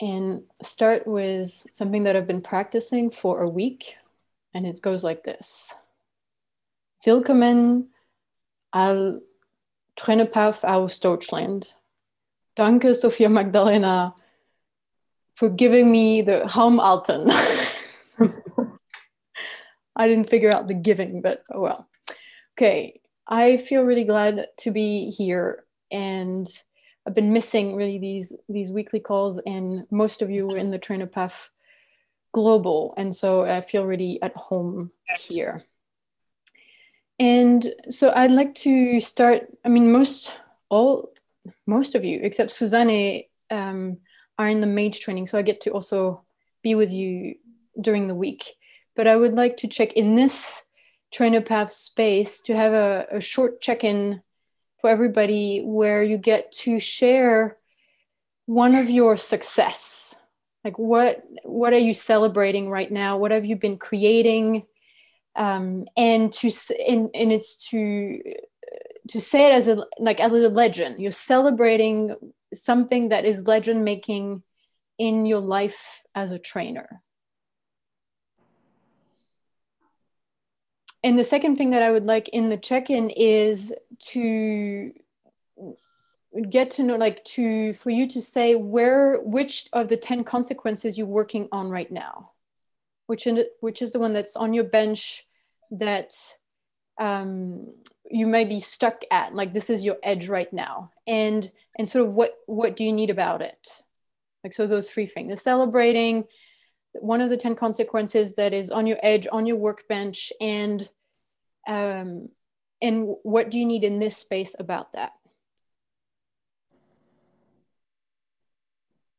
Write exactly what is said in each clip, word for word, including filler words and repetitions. and start with something that I've been practicing for a week. And it goes like this. Willkommen al Trainer Path aus Deutschland. Danke, Sophia Magdalena, for giving me the Raumalten. I didn't figure out the giving, but oh well. Okay, I feel really glad to be here, and I've been missing really these, these weekly calls, and most of you were in the Trainer Path Global, and so I feel really at home here. And so I'd like to start, I mean, most all most of you, except Susanne, um, are in the MAGE training, so I get to also be with you during the week. But I would like to check in this Trainer Path space to have a, a short check-in for everybody where you get to share one of your success. Like what, what are you celebrating right now? What have you been creating? Um, and to and, and it's to to say it as a like as a legend. You're celebrating something that is legend making in your life as a trainer. And the second thing that I would like in the check-in is to get to know, like to, for you to say where, which of the ten consequences you're working on right now, which, in, which is the one that's on your bench that um, you may be stuck at, like this is your edge right now. And, and sort of what, what do you need about it? Like, so those three things, the celebrating, one of the ten consequences that is on your edge, on your workbench, and um, and what do you need in this space about that?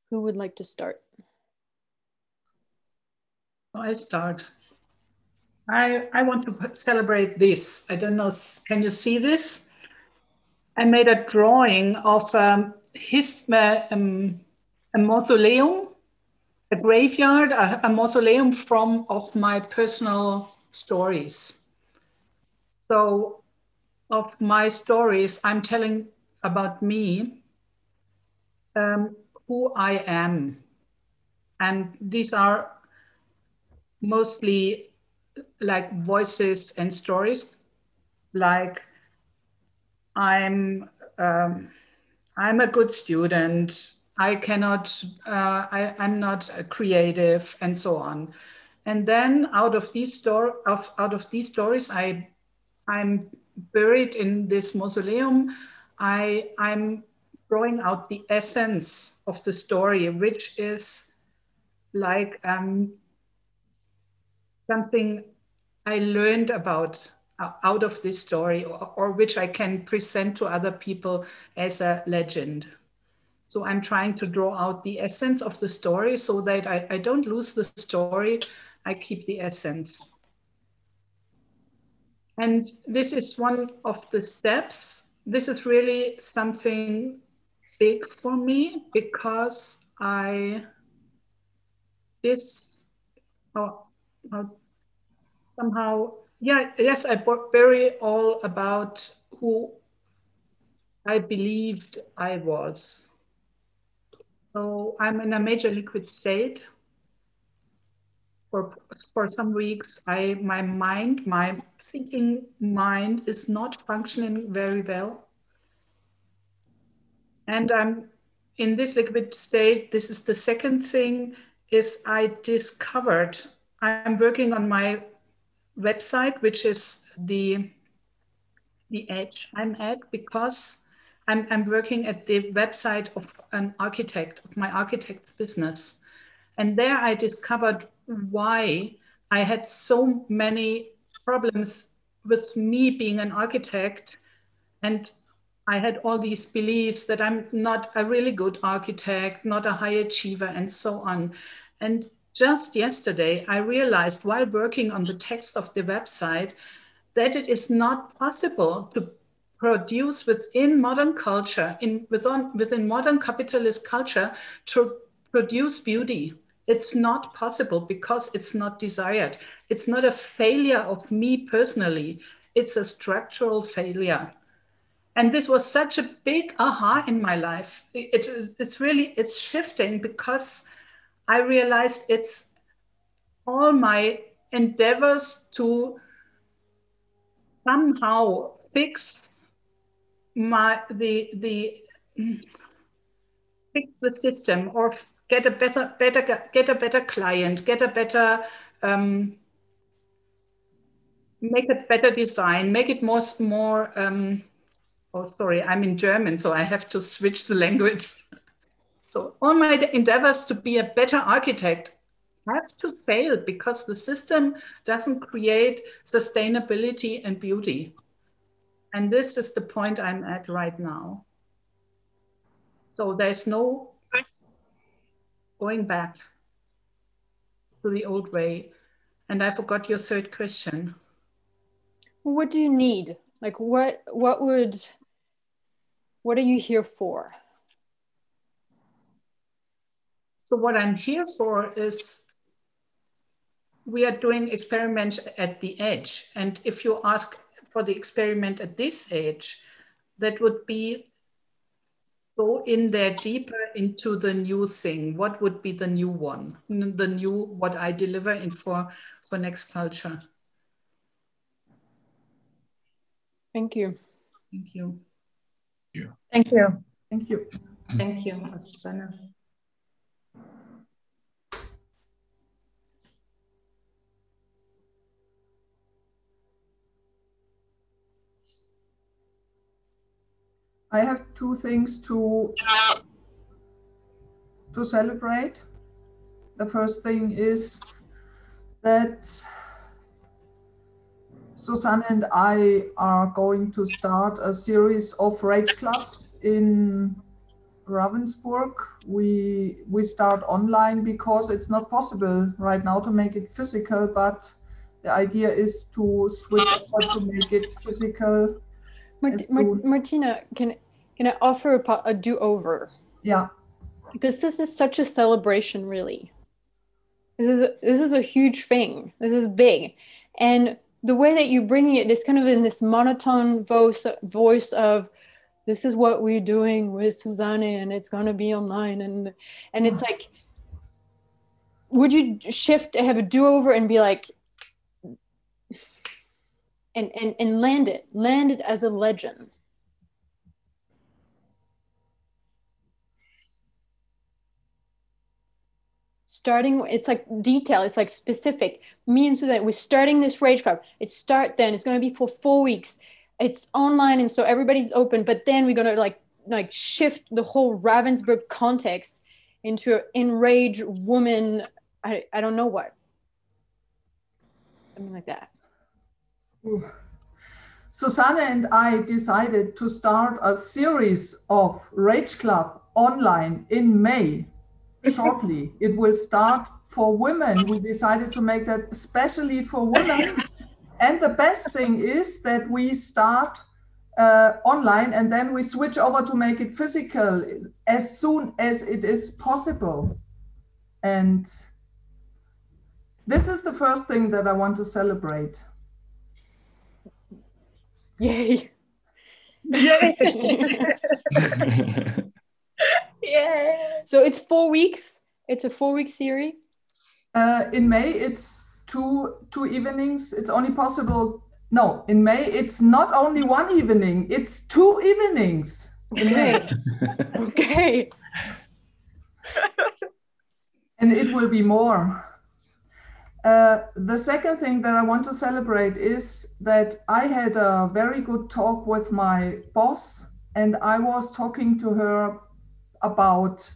Who would like to start? I start. I, I want to celebrate this. I don't know, can you see this? I made a drawing of um, his, um, a mausoleum, a graveyard, a, a mausoleum from of my personal stories. So of my stories, I'm telling about me, um, who I am. And these are mostly like voices and stories, like I'm, um, I'm a good student, I cannot, uh, I, I'm not creative, and so on. And then out of these sto- out, out of these stories, I, I'm buried in this mausoleum. I, I'm drawing out the essence of the story, which is like um, something I learned about uh, out of this story, or, or which I can present to other people as a legend. So I'm trying to draw out the essence of the story so that I, I don't lose the story, I keep the essence. And this is one of the steps. This is really something big for me because I, this, oh, oh, somehow, yeah, yes, I bury all about who I believed I was. So I'm in a major liquid state. For, for some weeks, I my mind, my thinking mind is not functioning very well. And I'm in this liquid state. This is the second thing is I discovered, I'm working on my website, which is the, the edge I'm at because I'm, I'm working at the website of an architect, of my architect's business. And there I discovered why I had so many problems with me being an architect. And I had all these beliefs that I'm not a really good architect, not a high achiever, and so on. And just yesterday, I realized while working on the text of the website that it is not possible to produce within modern culture, in within, within modern capitalist culture, to produce beauty. It's not possible because it's not desired. It's not a failure of me personally. It's a structural failure. And this was such a big aha in my life. It, it, it's really, it's shifting, because I realized it's all my endeavors to somehow fix my, the, the, fix the system, or get a better, better, get a better client, get a better, um, make a better design, make it more, more, um, oh, sorry, I'm in German, so I have to switch the language. So all my endeavors to be a better architect have to fail, because the system doesn't create sustainability and beauty. And this is the point I'm at right now. So there's no going back to the old way. And I forgot your third question. What do you need? Like what, what would, what are you here for? So what I'm here for is, we are doing experiment at the edge. And if you ask for the experiment at this age, that would be go in there deeper into the new thing. What would be the new one? The new, what I deliver in for, for next culture. Thank you. Thank you. Thank you. Thank you. Thank you, Susanne. I have two things to, to celebrate. The first thing is that Susanne and I are going to start a series of rage clubs in Ravensburg. We, we start online because it's not possible right now to make it physical, but the idea is to switch to make it physical. Mart- Mart- Martina, can Can I offer a, a do-over? Yeah. Because this is such a celebration, really. This is, a, this is a huge thing. This is big. And the way that you bring it is kind of in this monotone voice, voice of, this is what we're doing with Susanne, and it's going to be online. And, and it's like, would you shift, have a do-over and be like, and, and, and land it, land it as a legend. Starting, it's like detail, it's like specific. Me and Susanne, we're starting this rage club. It's start then, it's gonna be for four weeks. It's online and so everybody's open, but then we're gonna like, like shift the whole Ravensburg context into enraged woman, I, I don't know what. Something like that. Ooh. Susanne and I decided to start a series of rage club online in May. Shortly, it will start for women. We decided to make that especially for women. And the best thing is that we start uh, online and then we switch over to make it physical as soon as it is possible. And this is the first thing that I want to celebrate. Yay! Yay! Yeah. So it's four weeks. It's a four-week series. Uh, in May, it's two two evenings. It's only possible. No, in May, it's not only one evening. It's two evenings. Okay. Okay. And it will be more. Uh, the second thing that I want to celebrate is that I had a very good talk with my boss, and I was talking to her about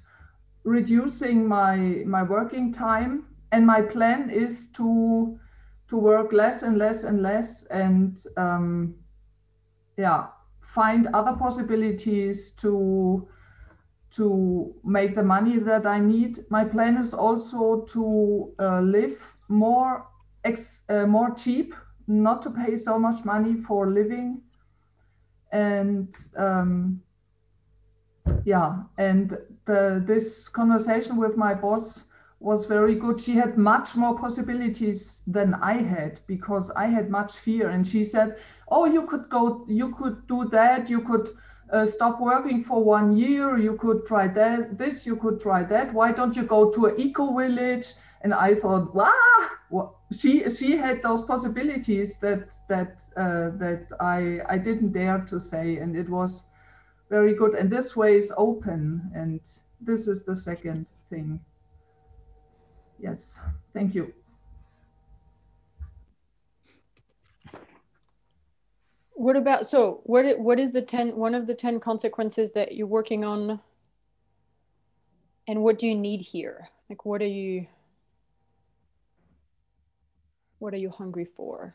reducing my my working time, and my plan is to to work less and less and less, and um, yeah, find other possibilities to to make the money that I need. My plan is also to uh, live more ex uh, more cheap, not to pay so much money for living, and. Um, Yeah, and the, this conversation with my boss was very good. She had much more possibilities than I had, because I had much fear. And she said, oh, you could go, you could do that. You could uh, stop working for one year. You could try that, this, you could try that. Why don't you go to an eco village? And I thought, wow, she, she had those possibilities that, that, uh, that I, I didn't dare to say. And it was very good. And this way is open. And this is the second thing. Yes, thank you. What about, so what, what is the ten, one of the ten consequences that you're working on, and what do you need here? Like, what are you, what are you hungry for?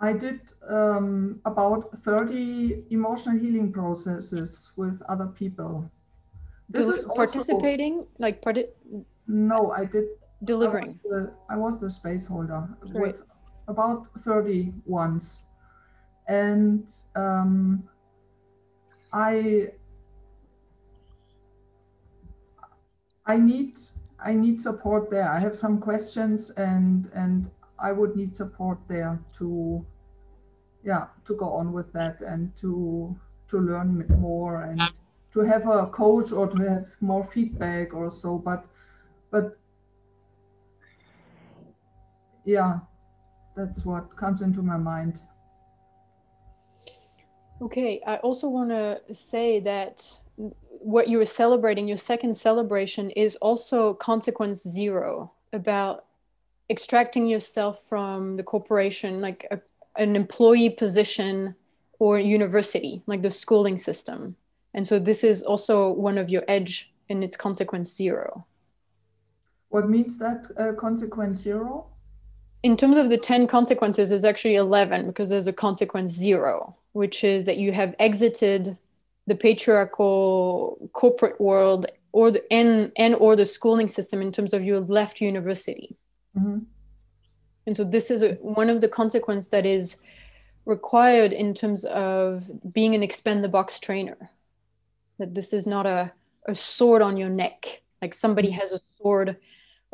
I did um, about thirty emotional healing processes with other people. This Del is participating, also, like parti No, I did delivering. I was the, I was the space holder right. with about thirty ones, and um, I I need I need support there. I have some questions, and and I would need support there to. Yeah, to go on with that and to to learn more and to have a coach or to have more feedback or so. But but yeah, that's what comes into my mind. Okay, I also want to say that what you were celebrating, your second celebration, is also consequence zero, about extracting yourself from the corporation, like a an employee position or university, like the schooling system. And so this is also one of your edge, and it's consequence zero. What means that uh, consequence zero? In terms of the ten consequences, there's actually eleven, because there's a consequence zero, which is that you have exited the patriarchal corporate world or the, and, and or the schooling system, in terms of you have left university. Mm-hmm. And so this is a, one of the consequences that is required in terms of being an expand the box trainer, that this is not a, a sword on your neck. Like somebody has a sword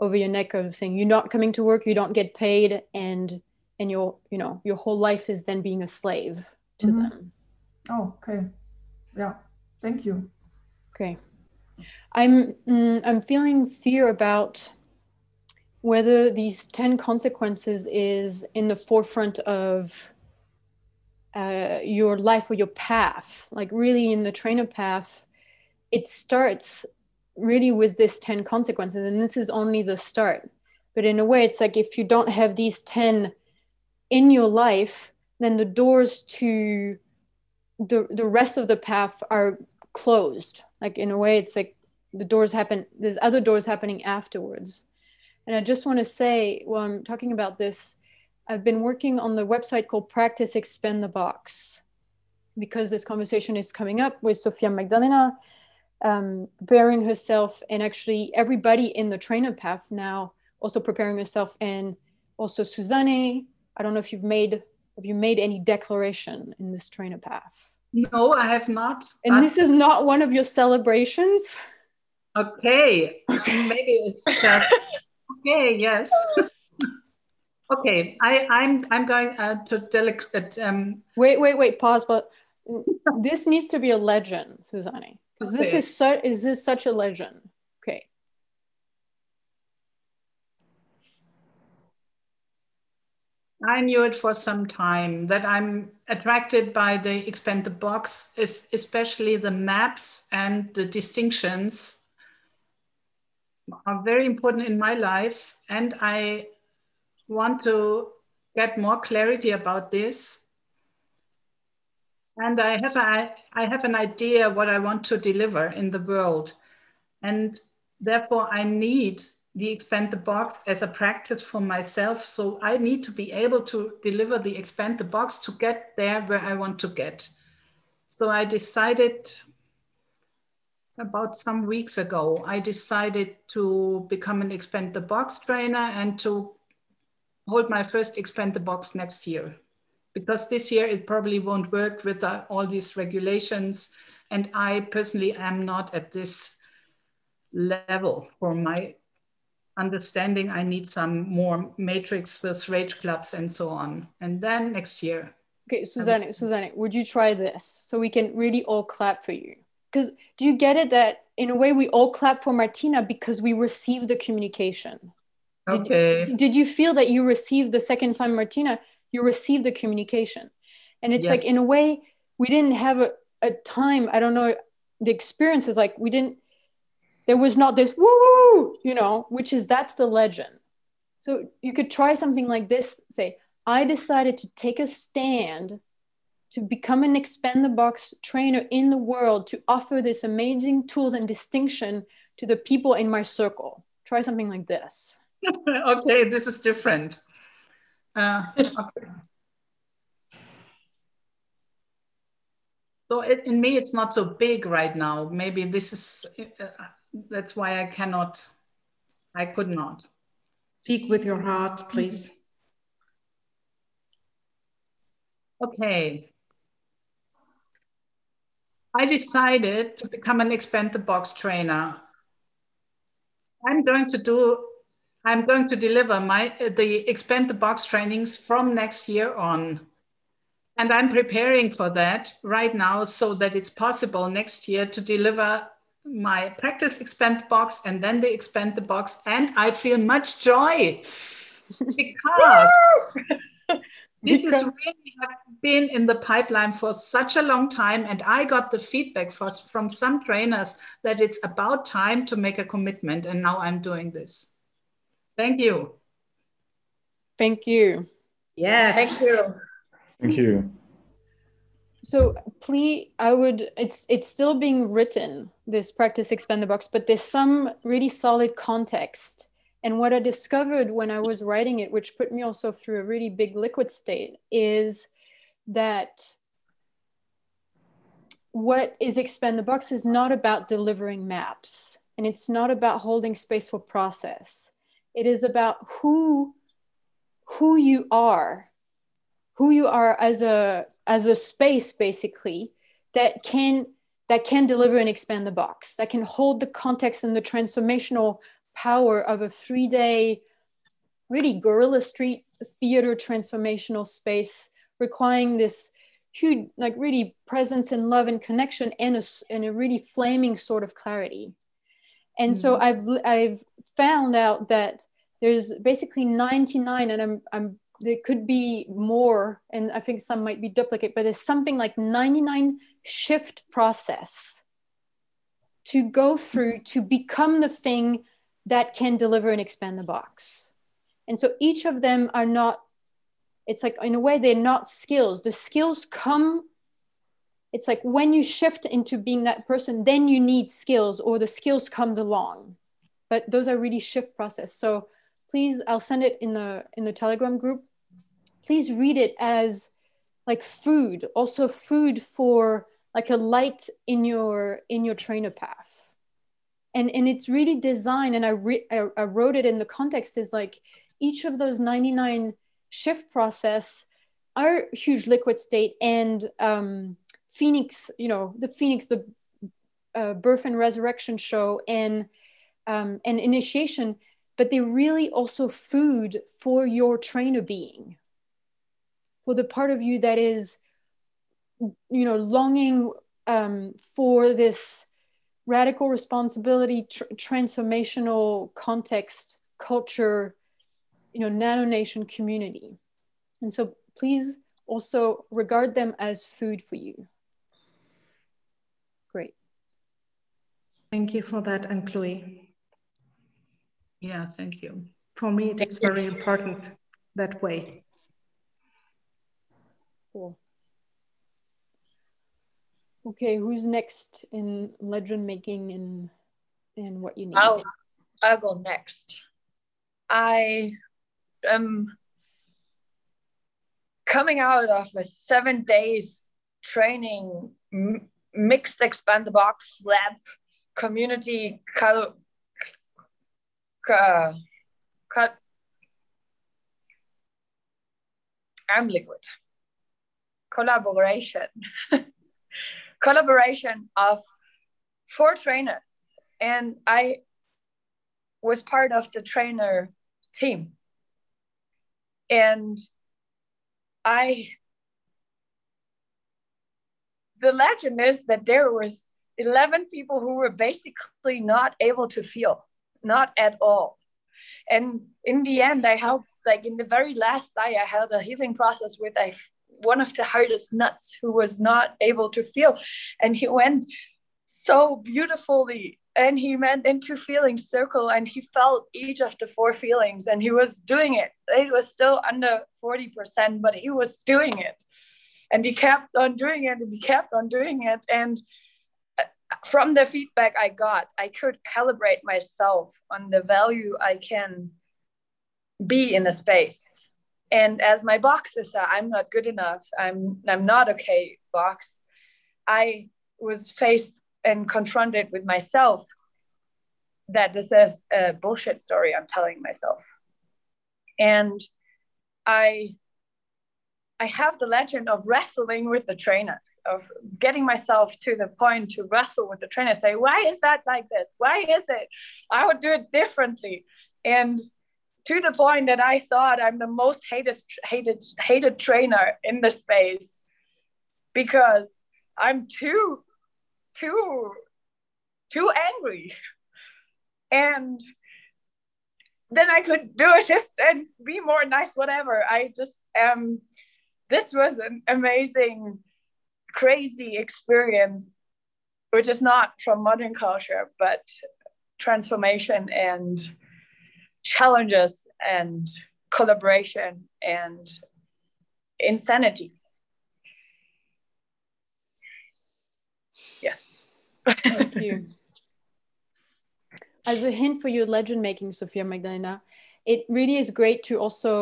over your neck of saying, you're not coming to work, you don't get paid. And, and your, you know, your whole life is then being a slave to mm-hmm. them. Oh, okay. Yeah. Thank you. Okay. I'm, mm, I'm feeling fear about whether these ten consequences is in the forefront of uh, your life or your path. Like really in the trainer path, it starts really with this ten consequences, and this is only the start. But in a way, it's like if you don't have these ten in your life, then the doors to the, the rest of the path are closed. Like in a way, it's like the doors happen, there's other doors happening afterwards. And I just want to say, while I'm talking about this, I've been working on the website called Practice Expand the Box, because this conversation is coming up with Sophia Magdalena, um, preparing herself, and actually everybody in the trainer path now also preparing herself, and also Susanne. I don't know if you've made, have you made any declaration in this trainer path? No, I have not. And but... this is not one of your celebrations? Okay, maybe it's... Uh... Okay. Yes. Okay. I, I'm. I'm going uh, to delegate. Um... Wait. Wait. Wait. Pause. But this needs to be a legend, Susanne, because okay. this is such. Is this such a legend? Okay. I knew it for some time that I'm attracted by the expand the box, is especially the maps and the distinctions. Are very important in my life, and I want to get more clarity about this. And I have a, I have an idea what I want to deliver in the world, and therefore I need the expand the box as a practice for myself. So I need to be able to deliver the expand the box to get there where I want to get. So I decided about some weeks ago, I decided to become an Expand the Box trainer and to hold my first Expand the Box next year because this year it probably won't work with uh, all these regulations. And I personally am not at this level. For my understanding, I need some more matrix with rage clubs and so on. And then next year. Okay, Susanne, would... Susanne, would you try this? So we can really all clap for you. Because do you get it that in a way we all clap for Martina because we received the communication? Okay. Did, did you feel that you received the second time, Martina, you received the communication? And it's yes. like, in a way, we didn't have a, a time, I don't know, the experience is like, we didn't, there was not this, woo, you know, which is, that's the legend. So you could try something like this, say, I decided to take a stand to become an expand the box trainer in the world, to offer this amazing tools and distinction to the people in my circle. Try something like this. Okay, this is different. Uh, okay. So it, in me, it's not so big right now. Maybe this is, uh, that's why I cannot, I could not. Speak with your heart, please. Okay. I decided to become an expand the box trainer. I'm going to do I'm going to deliver my the Expand the Box trainings from next year on. And I'm preparing for that right now so that it's possible next year to deliver my practice Expand the Box and then the Expand the Box. And I feel much joy because this has really been in the pipeline for such a long time. And I got the feedback for, from some trainers that it's about time to make a commitment. And now I'm doing this. Thank you. Thank you. Yes. Thank you. Thank you. So please, I would, it's it's still being written, this practice expand the box, but there's some really solid context. And what I discovered when I was writing it, which put me also through a really big liquid state, is that what is expand the box is not about delivering maps. And it's not about holding space for process. It is about who, who you are, who you are as a as a space basically that can that can deliver and expand the box, that can hold the context and the transformational power of a three-day, really guerrilla street theater transformational space requiring this huge, like really presence and love and connection and a and a really flaming sort of clarity. And so I've I've found out that there's basically ninety-nine, and I'm I'm there could be more, and I think some might be duplicate, but there's something like ninety-nine shift process to go through to become the thing that can deliver and expand the box. And so each of them are not, it's like in a way they're not skills. The skills come. It's like when you shift into being that person, then you need skills or the skills comes along, but those are really shift process. So please, I'll send it in the, in the Telegram group. Please read it as like food, also food for like a light in your, in your trainer path. And, and it's really designed. And I, re, I, I wrote it in the context is like each of those ninety-nine shift process are huge liquid state and, um, Phoenix, you know, the Phoenix, the uh, birth and resurrection show and, um, and initiation, but they're really also food for your trainer being, for the part of you that is, you know, longing um, for this radical responsibility, tr- transformational context, culture, you know, nano nation community. And so please also regard them as food for you. Great. Thank you for that, Anne-Chloé. Yeah, thank you. For me, it's very important that way. Cool. Okay, who's next in legend making and and what you need? I'll, I'll go next. I am coming out of a seven days training m- mixed expand the box lab community cal- ca- ca- I'm liquid. collaboration. Collaboration of four trainers. And I was part of the trainer team. And I, the legend is that there was eleven people who were basically not able to feel, not at all. And in the end, I helped, like in the very last day, I had a healing process with a, one of the hardest nuts who was not able to feel. And he went so beautifully and he went into feeling circle and he felt each of the four feelings and he was doing it. It was still under forty percent, but he was doing it. And he kept on doing it and he kept on doing it. And from the feedback I got, I could calibrate myself on the value I can be in a space. And as my boxes are, I'm not good enough. I'm I'm not okay box. I was faced and confronted with myself that this is a bullshit story I'm telling myself. And I I have the legend of wrestling with the trainers, of getting myself to the point to wrestle with the trainer, say, why is that like this? Why is it? I would do it differently. And to the point that I thought I'm the most hated, hated, hated trainer in the space because I'm too, too, too angry. And then I could do a shift and be more nice, whatever. I just am. Um, This was an amazing, crazy experience, which is not from modern culture, but transformation and challenges and collaboration and insanity. Yes. Thank you. As a hint for your legend making, Sophia Magdalena, it really is great to also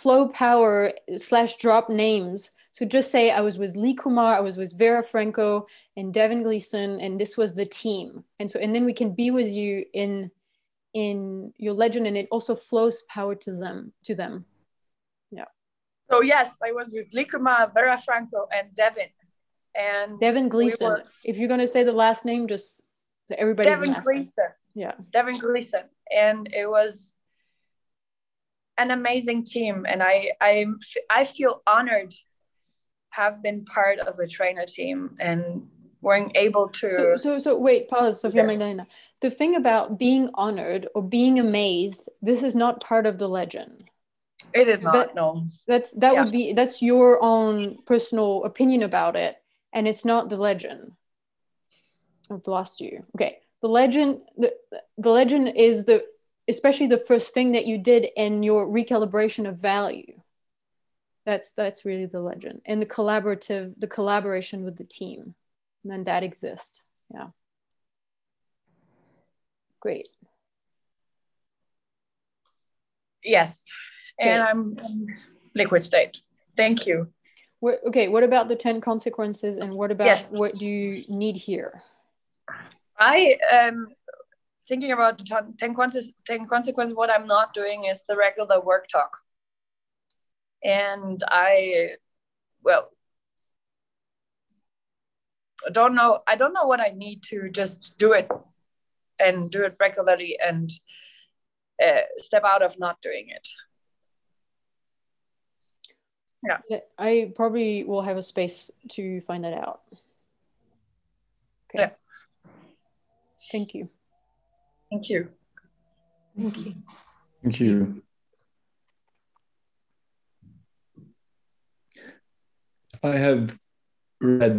flow power slash drop names. So just say I was with Likuma, I was with Vera Franco and Devin Gleason, and this was the team. And so, and then we can be with you in in your legend, and it also flows power to them. To them, yeah. So yes, I was with Likuma, Vera Franco, and Devin. And Devin Gleason. We were, if you're gonna say the last name, just so everybody's Devin Gleason. Name. Yeah, Devin Gleason, and it was an amazing team, and I, I I feel honored have been part of a trainer team and weren't able to. So so, so wait, pause, Sophia yes. Magdalena. The thing about being honored or being amazed, this is not part of the legend. It is not. That, no, that's that yeah. would be that's your own personal opinion about it, and it's not the legend. I've lost you. Okay, the legend. The the legend is the. Especially the first thing that you did in your recalibration of value. That's that's really the legend. And the collaborative, the collaboration with the team. And then that exists. Yeah. Great. Yes. Okay. And I'm in liquid state. Thank you. What, okay, what about the ten consequences and what about yes. what do you need here? I um thinking about the ten consequences, what I'm not doing is the regular work talk. And I, well, I don't know. I don't know what I need to just do it and do it regularly and uh, step out of not doing it. Yeah. I probably will have a space to find that out. Okay. Yeah. Thank you. Thank you. Thank you. Thank you. I have read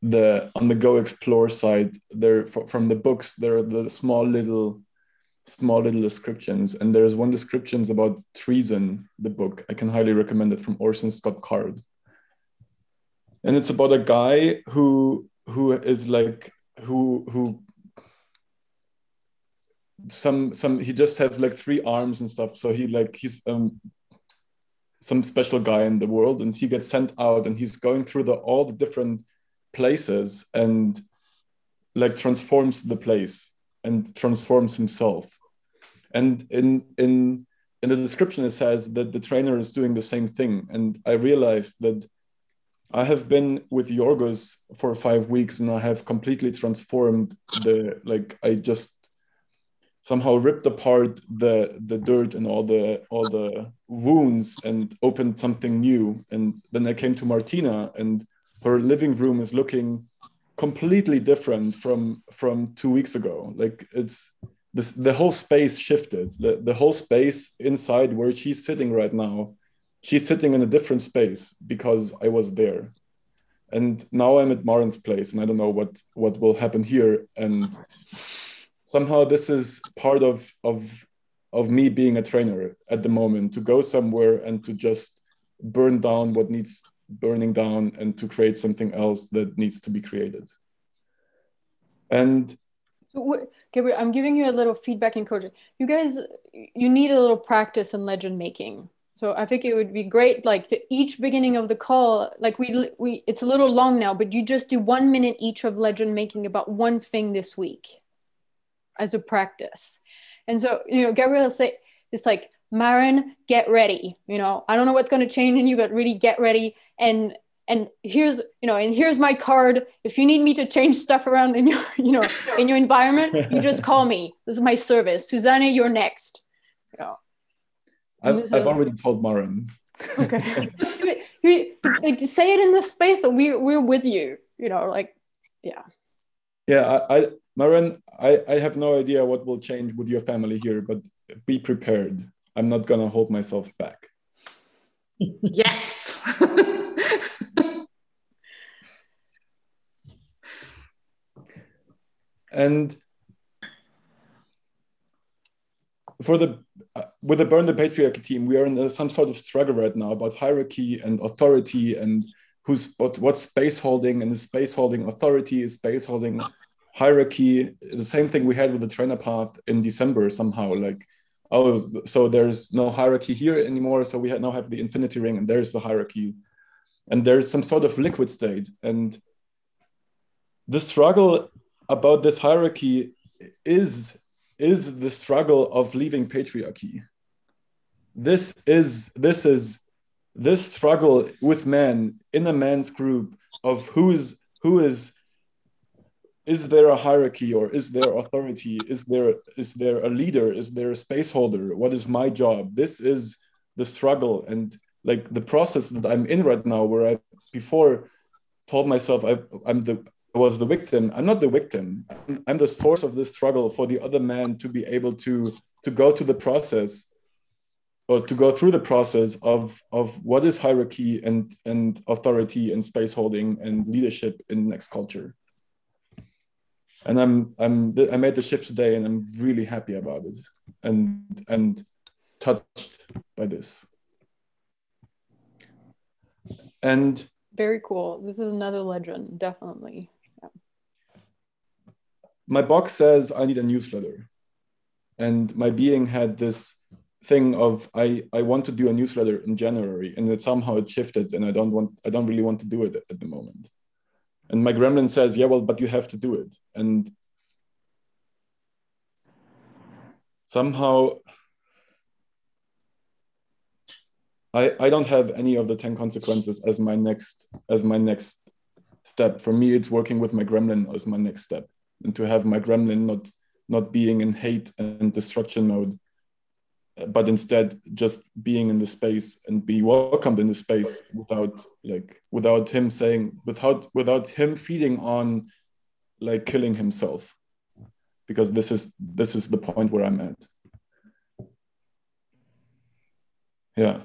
the on the Go Explore side there from the books. There are the small little, small little descriptions, and there is one descriptions about treason. The book I can highly recommend it from Orson Scott Card, and it's about a guy who who is like who who. Some some he just has like three arms and stuff. So he like he's um some special guy in the world, and he gets sent out, and he's going through the all the different places and like transforms the place and transforms himself. And in in in the description it says that the trainer is doing the same thing. And I realized that I have been with Yorgos for five weeks and I have completely transformed the, like, I just somehow ripped apart the, the dirt and all the, all the wounds and opened something new. And then I came to Martina and her living room is looking completely different from, from two weeks ago. Like it's this, the whole space shifted, the, the whole space inside where she's sitting right now. She's sitting in a different space because I was there. And now I'm at Maren's place and I don't know what, what will happen here. And somehow this is part of, of, of me being a trainer at the moment, to go somewhere and to just burn down what needs burning down and to create something else that needs to be created. And Gabriel, I'm giving you a little feedback and coaching. You guys, you need a little practice in legend making. So I think it would be great, like to each beginning of the call, like we, we it's a little long now, but you just do one minute each of legend making about one thing this week as a practice. And so, you know, Gabriel say, it's like, Maren, get ready. You know, I don't know what's going to change in you, but really get ready. And, and here's, you know, and here's my card. If you need me to change stuff around in your, you know, in your environment, you just call me. This is my service. Susanne, you're next. You know. I've, I've already told Maren. Okay. Like, say it in the space that we, we're with you, you know, like, yeah. Yeah, I, I Maren, I, I have no idea what will change with your family here, but be prepared. I'm not going to hold myself back. Yes. And for the uh, with the Burn the Patriarchy team, we are in uh, some sort of struggle right now about hierarchy and authority and who's what, what's space holding, and is space holding authority, is space holding hierarchy. The same thing we had with the Trainer Path in December somehow, like, oh, so there's no hierarchy here anymore. So we now have the infinity ring and there's the hierarchy and there's some sort of liquid state. And the struggle about this hierarchy is is the struggle of leaving patriarchy. This is this is this struggle with man in a man's group of who is who is is there a hierarchy or is there authority? Is there is there a leader? Is there a space holder? What is my job? This is the struggle, and like the process that I'm in right now, where I before told myself I, I'm the was the victim. I'm not the victim. I'm, I'm the source of this struggle for the other man to be able to, to go to the process or to go through the process of, of what is hierarchy and, and authority and space holding and leadership in next culture. And I'm, I'm, I made the shift today and I'm really happy about it and, and touched by this. And very cool. This is another legend, definitely. My box says I need a newsletter. And my being had this thing of I, I want to do a newsletter in January, and it somehow it shifted and I don't want I don't really want to do it at the moment. And my gremlin says, yeah, well, but you have to do it. And somehow I I don't have any of the ten consequences as my next as my next step. For me, it's working with my gremlin as my next step. And to have my gremlin not not being in hate and destruction mode, but instead just being in the space and be welcomed in the space without like without him saying without without him feeding on like killing himself, because this is this is the point where I'm at. Yeah.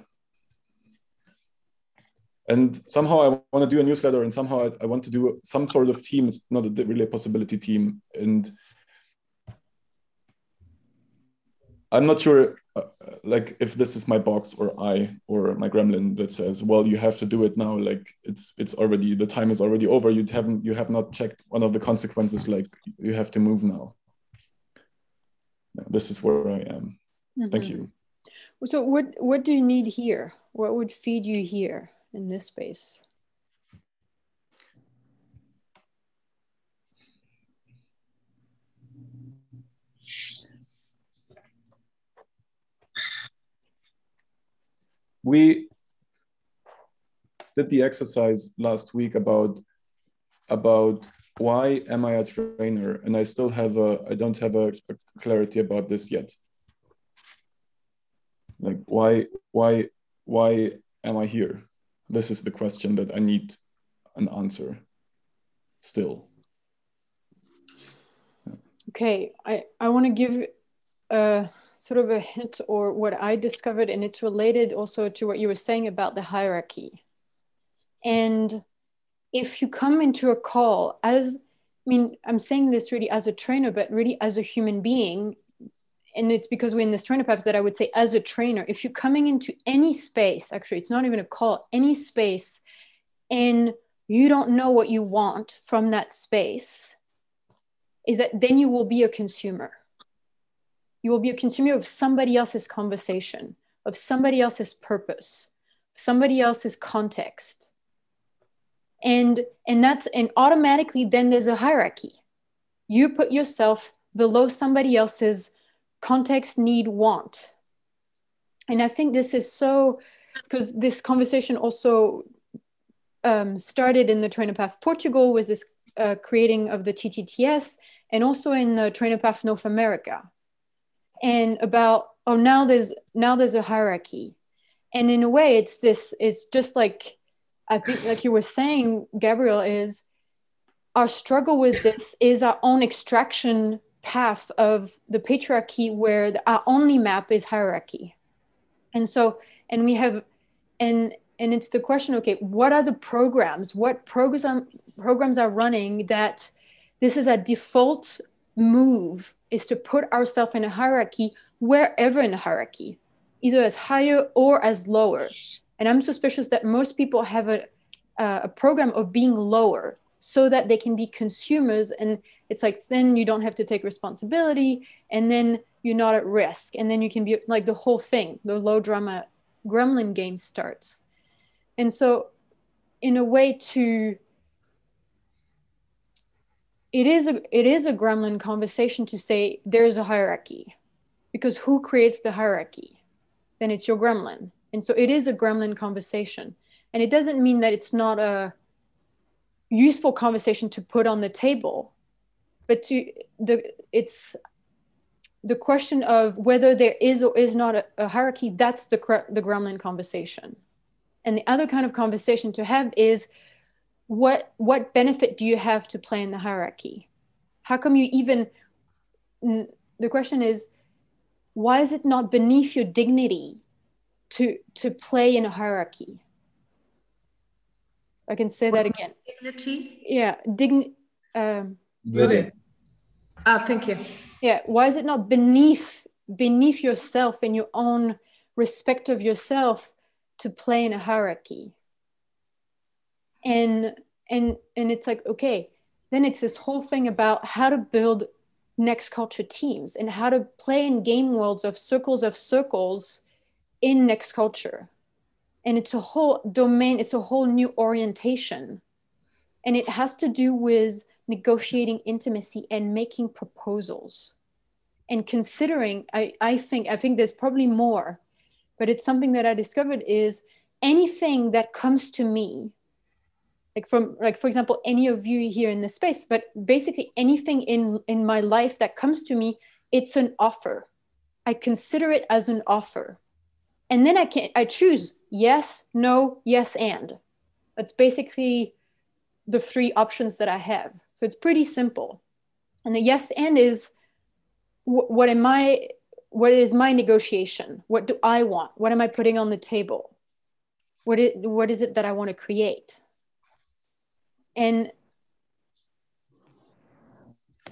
And somehow I want to do a newsletter, and somehow I, I want to do some sort of team. It's not a, really a possibility team. And I'm not sure uh, like if this is my box or I or my gremlin that says, well, you have to do it now. Like it's it's already, the time is already over. You haven't, you have not checked one of the consequences. Like you have to move now. This is where I am. Mm-hmm. Thank you. So what, what do you need here? What would feed you here? In this space? We, did the exercise last week about about why am I a trainer, and I still have a I don't have a, a clarity about this yet. Like why why why am I here? This is the question that I need an answer still. Okay, I, I want to give a, sort of a hint or what I discovered, and it's related also to what you were saying about the hierarchy. And if you come into a call as, I mean, I'm saying this really as a trainer, but really as a human being, and it's because we're in this trainer path that I would say as a trainer, if you're coming into any space, actually, it's not even a call, any space, and you don't know what you want from that space, is that then you will be a consumer. You will be a consumer of somebody else's conversation, of somebody else's purpose, somebody else's context. And, and that's, and automatically then there's a hierarchy. You put yourself below somebody else's context, need, want. And I think this is so, because this conversation also um, started in the Trainer Path Portugal with this uh, creating of the T T T S, and also in the Trainer Path North America. And about, oh, now there's, now there's a hierarchy. And in a way it's this, it's just like, I think like you were saying, Gabriel, is our struggle with this is our own extraction path of the patriarchy, where the, our only map is hierarchy. And so, and we have, and and it's the question, okay, what are the programs? What program, programs are running that this is a default move, is to put ourselves in a hierarchy, wherever in a hierarchy, either as higher or as lower. And I'm suspicious that most people have a, uh, a program of being lower so that they can be consumers. And it's like, then you don't have to take responsibility, and then you're not at risk. And then you can be like the whole thing, the low drama gremlin game starts. And so in a way to, it is a, it is a gremlin conversation to say there's a hierarchy, because who creates the hierarchy? Then it's your gremlin. And so it is a gremlin conversation. And it doesn't mean that it's not a useful conversation to put on the table, but to the it's the question of whether there is or is not a, a hierarchy, that's the the gremlin conversation. And the other kind of conversation to have is what what benefit do you have to play in the hierarchy? How come you even, the question is, why is it not beneath your dignity to to play in a hierarchy? I can say what that again. Dignity? Yeah, dign. Um, really? Ah, thank you. Yeah, why is it not beneath beneath yourself and your own respect of yourself to play in a hierarchy? And and and it's like, okay, then it's this whole thing about how to build next culture teams and how to play in game worlds of circles of circles in next culture. And it's a whole domain, it's a whole new orientation. And it has to do with negotiating intimacy and making proposals and considering, I, I think, I think there's probably more, but it's something that I discovered is anything that comes to me, like from, like, for example, any of you here in this space, but basically anything in, in my life that comes to me, it's an offer. I consider it as an offer. And then I can I choose yes, no, yes, and. That's basically the three options that I have. So it's pretty simple. And the yes and is wh- what am I? What is my negotiation? What do I want? What am I putting on the table? What it, what is it that I want to create? And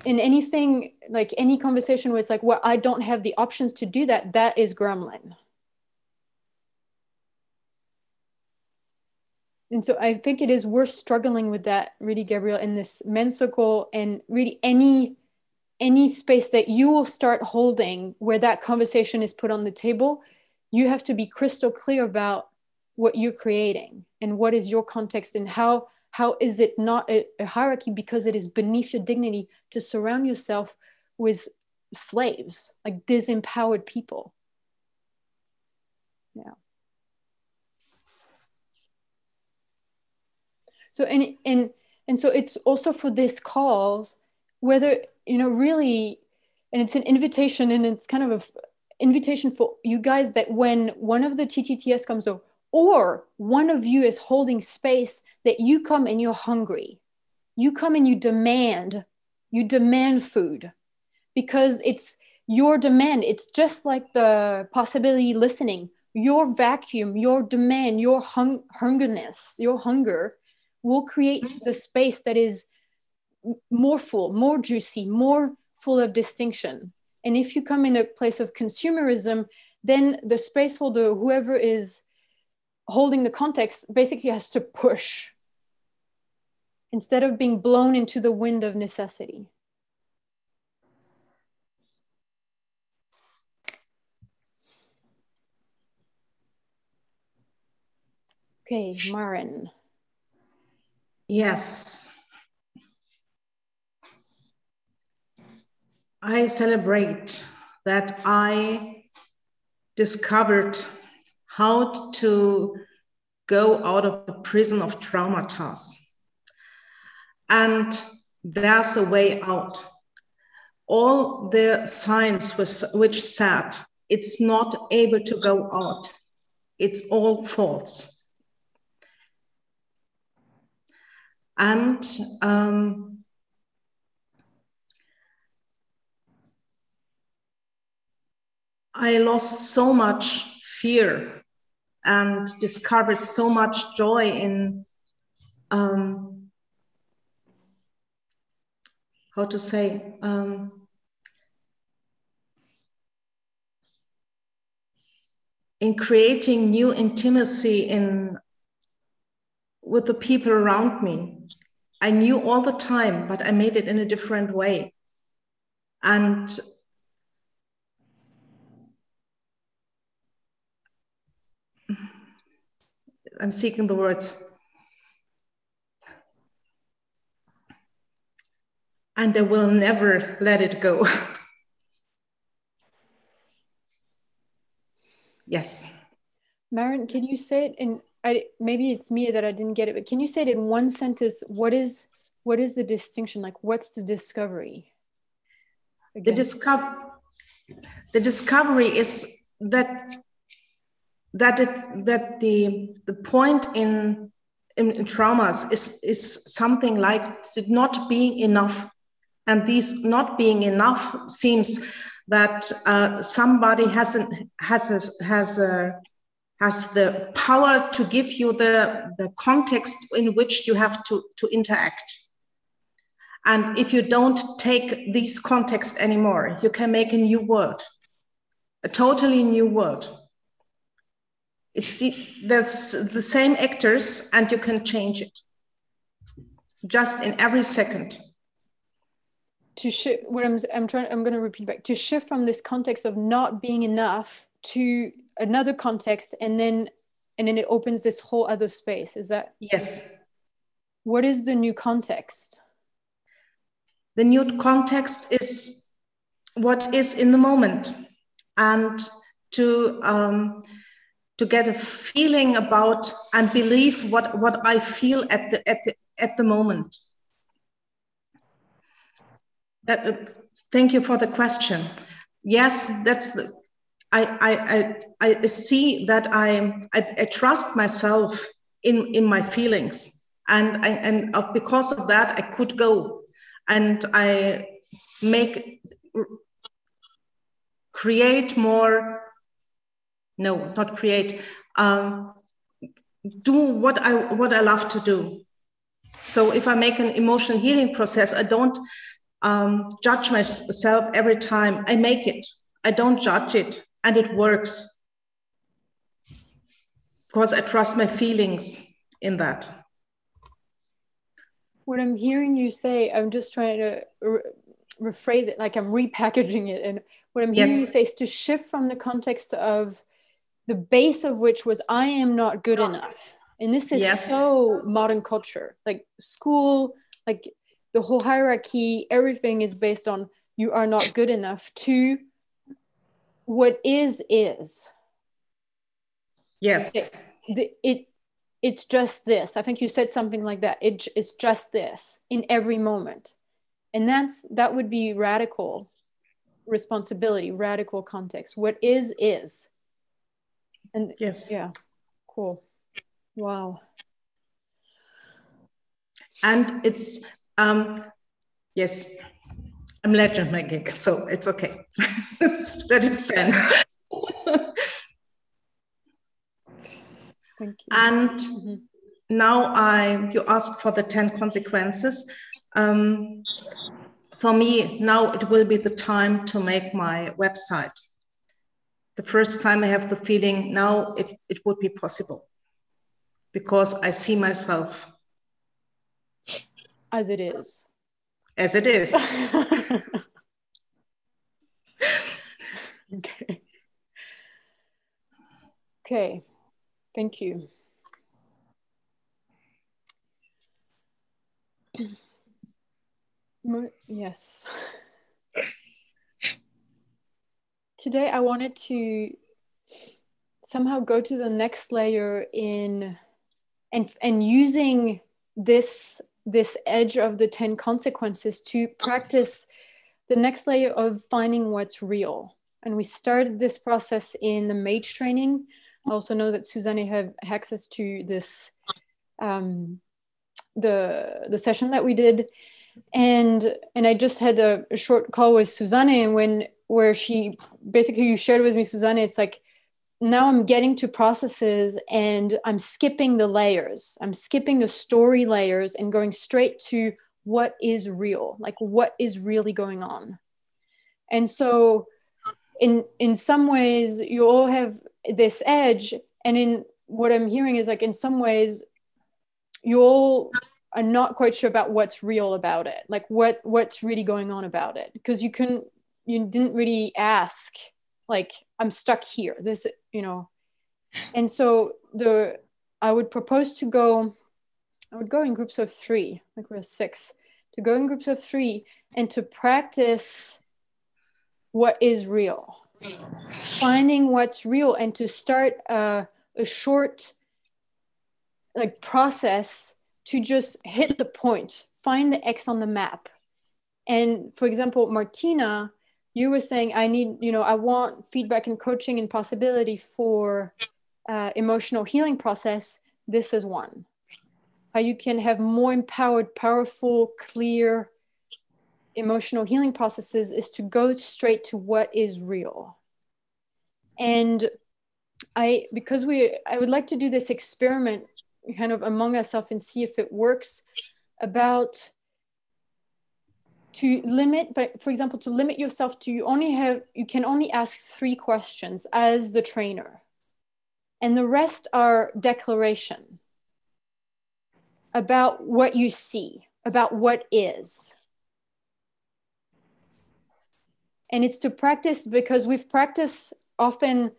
in anything, like any conversation where it's like, well, I don't have the options to do that, that is gremlin. And so I think it is worth struggling with that, really, Gabriel, in this men's circle, and really any any space that you will start holding where that conversation is put on the table, you have to be crystal clear about what you're creating and what is your context and how how is it not a, a hierarchy, because it is beneath your dignity to surround yourself with slaves, like disempowered people. Yeah. So, and, and, and so it's also for this cause, whether, you know, really, and it's an invitation, and it's kind of an invitation for you guys that when one of the T T T S comes over, or one of you is holding space, that you come and you're hungry. You come and you demand, you demand food, because it's your demand. It's just like the possibility listening, your vacuum, your demand, your hung- hungerness, your hunger will create the space that is more full, more juicy, more full of distinction. And if you come in a place of consumerism, then the space holder, whoever is holding the context, basically has to push instead of being blown into the wind of necessity. Okay, Maren. Yes. I celebrate that I discovered how to go out of the prison of traumatas. And there's a way out. All the signs was, which said it's not able to go out, it's all false. And um, I lost so much fear and discovered so much joy in, um, how to say, um, in creating new intimacy in with the people around me. I knew all the time, but I made it in a different way. And I'm seeking the words. And I will never let it go. Yes. Maren, can you say it in, I, maybe it's me that I didn't get it, but can you say it in one sentence? What is, what is the distinction? Like, what's the discovery? Again. The disco- the discovery is that that it, that the the point in, in in traumas is is something like not being enough, and these not being enough seems that uh, somebody hasn't has a, has a, has the power to give you the the context in which you have to to interact, and if you don't take these context anymore, you can make a new world, a totally new world. It's that's the same actors, and you can change it just in every second. To shift, what I'm I'm trying, I'm going to repeat back. To shift from this context of not being enough to another context, and then and then it opens this whole other space. Is that yes? What is the new context? The new context is what is in the moment, and to. Um, to get a feeling about and believe what, what I feel at the, at the, at the moment. That, uh, thank you for the question. Yes, that's the, I, I, I, I see that I, I, I trust myself in, in my feelings. And, I, and because of that, I could go and I make, create more No, not create. Um, do what I what I love to do. So if I make an emotional healing process, I don't um, judge myself every time. I make it. I don't judge it, and it works because I trust my feelings in that. What I'm hearing you say, I'm just trying to re- rephrase it, like I'm repackaging it. And what I'm hearing yes. you say is to shift from the context of the base of which was I am not good enough. And this is yes. so modern culture, like school, like the whole hierarchy, everything is based on you are not good enough, to what is, is. Yes. It, it, it's just this. I think you said something like that. It, it's just this in every moment. And that's, that would be radical responsibility, radical context. What is, is. And yes. Yeah. Cool. Wow. And it's, um, yes, I'm legend making, so it's okay. Let it stand. Thank you. And mm-hmm. now I, you asked for the ten consequences. Um, for me, now it will be the time to make my website. The first time I have the feeling now it, it would be possible because I see myself. As it is. As it is. Okay. Okay. Thank you. Yes. Today I wanted to somehow go to the next layer in and and using this this edge of the ten consequences to practice the next layer of finding what's real. And we started this process in the MAGE training. I also know that Susanne have access to this, um, the the session that we did. And and I just had a, a short call with Susanne, and when where she basically you shared with me, Susanne, it's like, now I'm getting to processes and I'm skipping the layers. I'm skipping the story layers and going straight to what is real, like what is really going on. And so in in some ways you all have this edge, and in what I'm hearing is like in some ways you all are not quite sure about what's real about it, like what what's really going on about it, because you couldn't, you didn't really ask, like, I'm stuck here, this, you know. And so the, I would propose to go, I would go in groups of three, like we're six, to go in groups of three and to practice what is real, finding what's real, and to start a, a short like process to just hit the point, find the X on the map. And for example, Martina, you were saying, I need, you know, I want feedback and coaching and possibility for uh, emotional healing process. This is one. How you can have more empowered, powerful, clear emotional healing processes is to go straight to what is real. And I, because we, I would like to do this experiment kind of among ourselves and see if it works about to limit, but for example, to limit yourself to you only have, you can only ask three questions as the trainer. And the rest are declaration about what you see, about what is. And it's to practice, because we've practiced often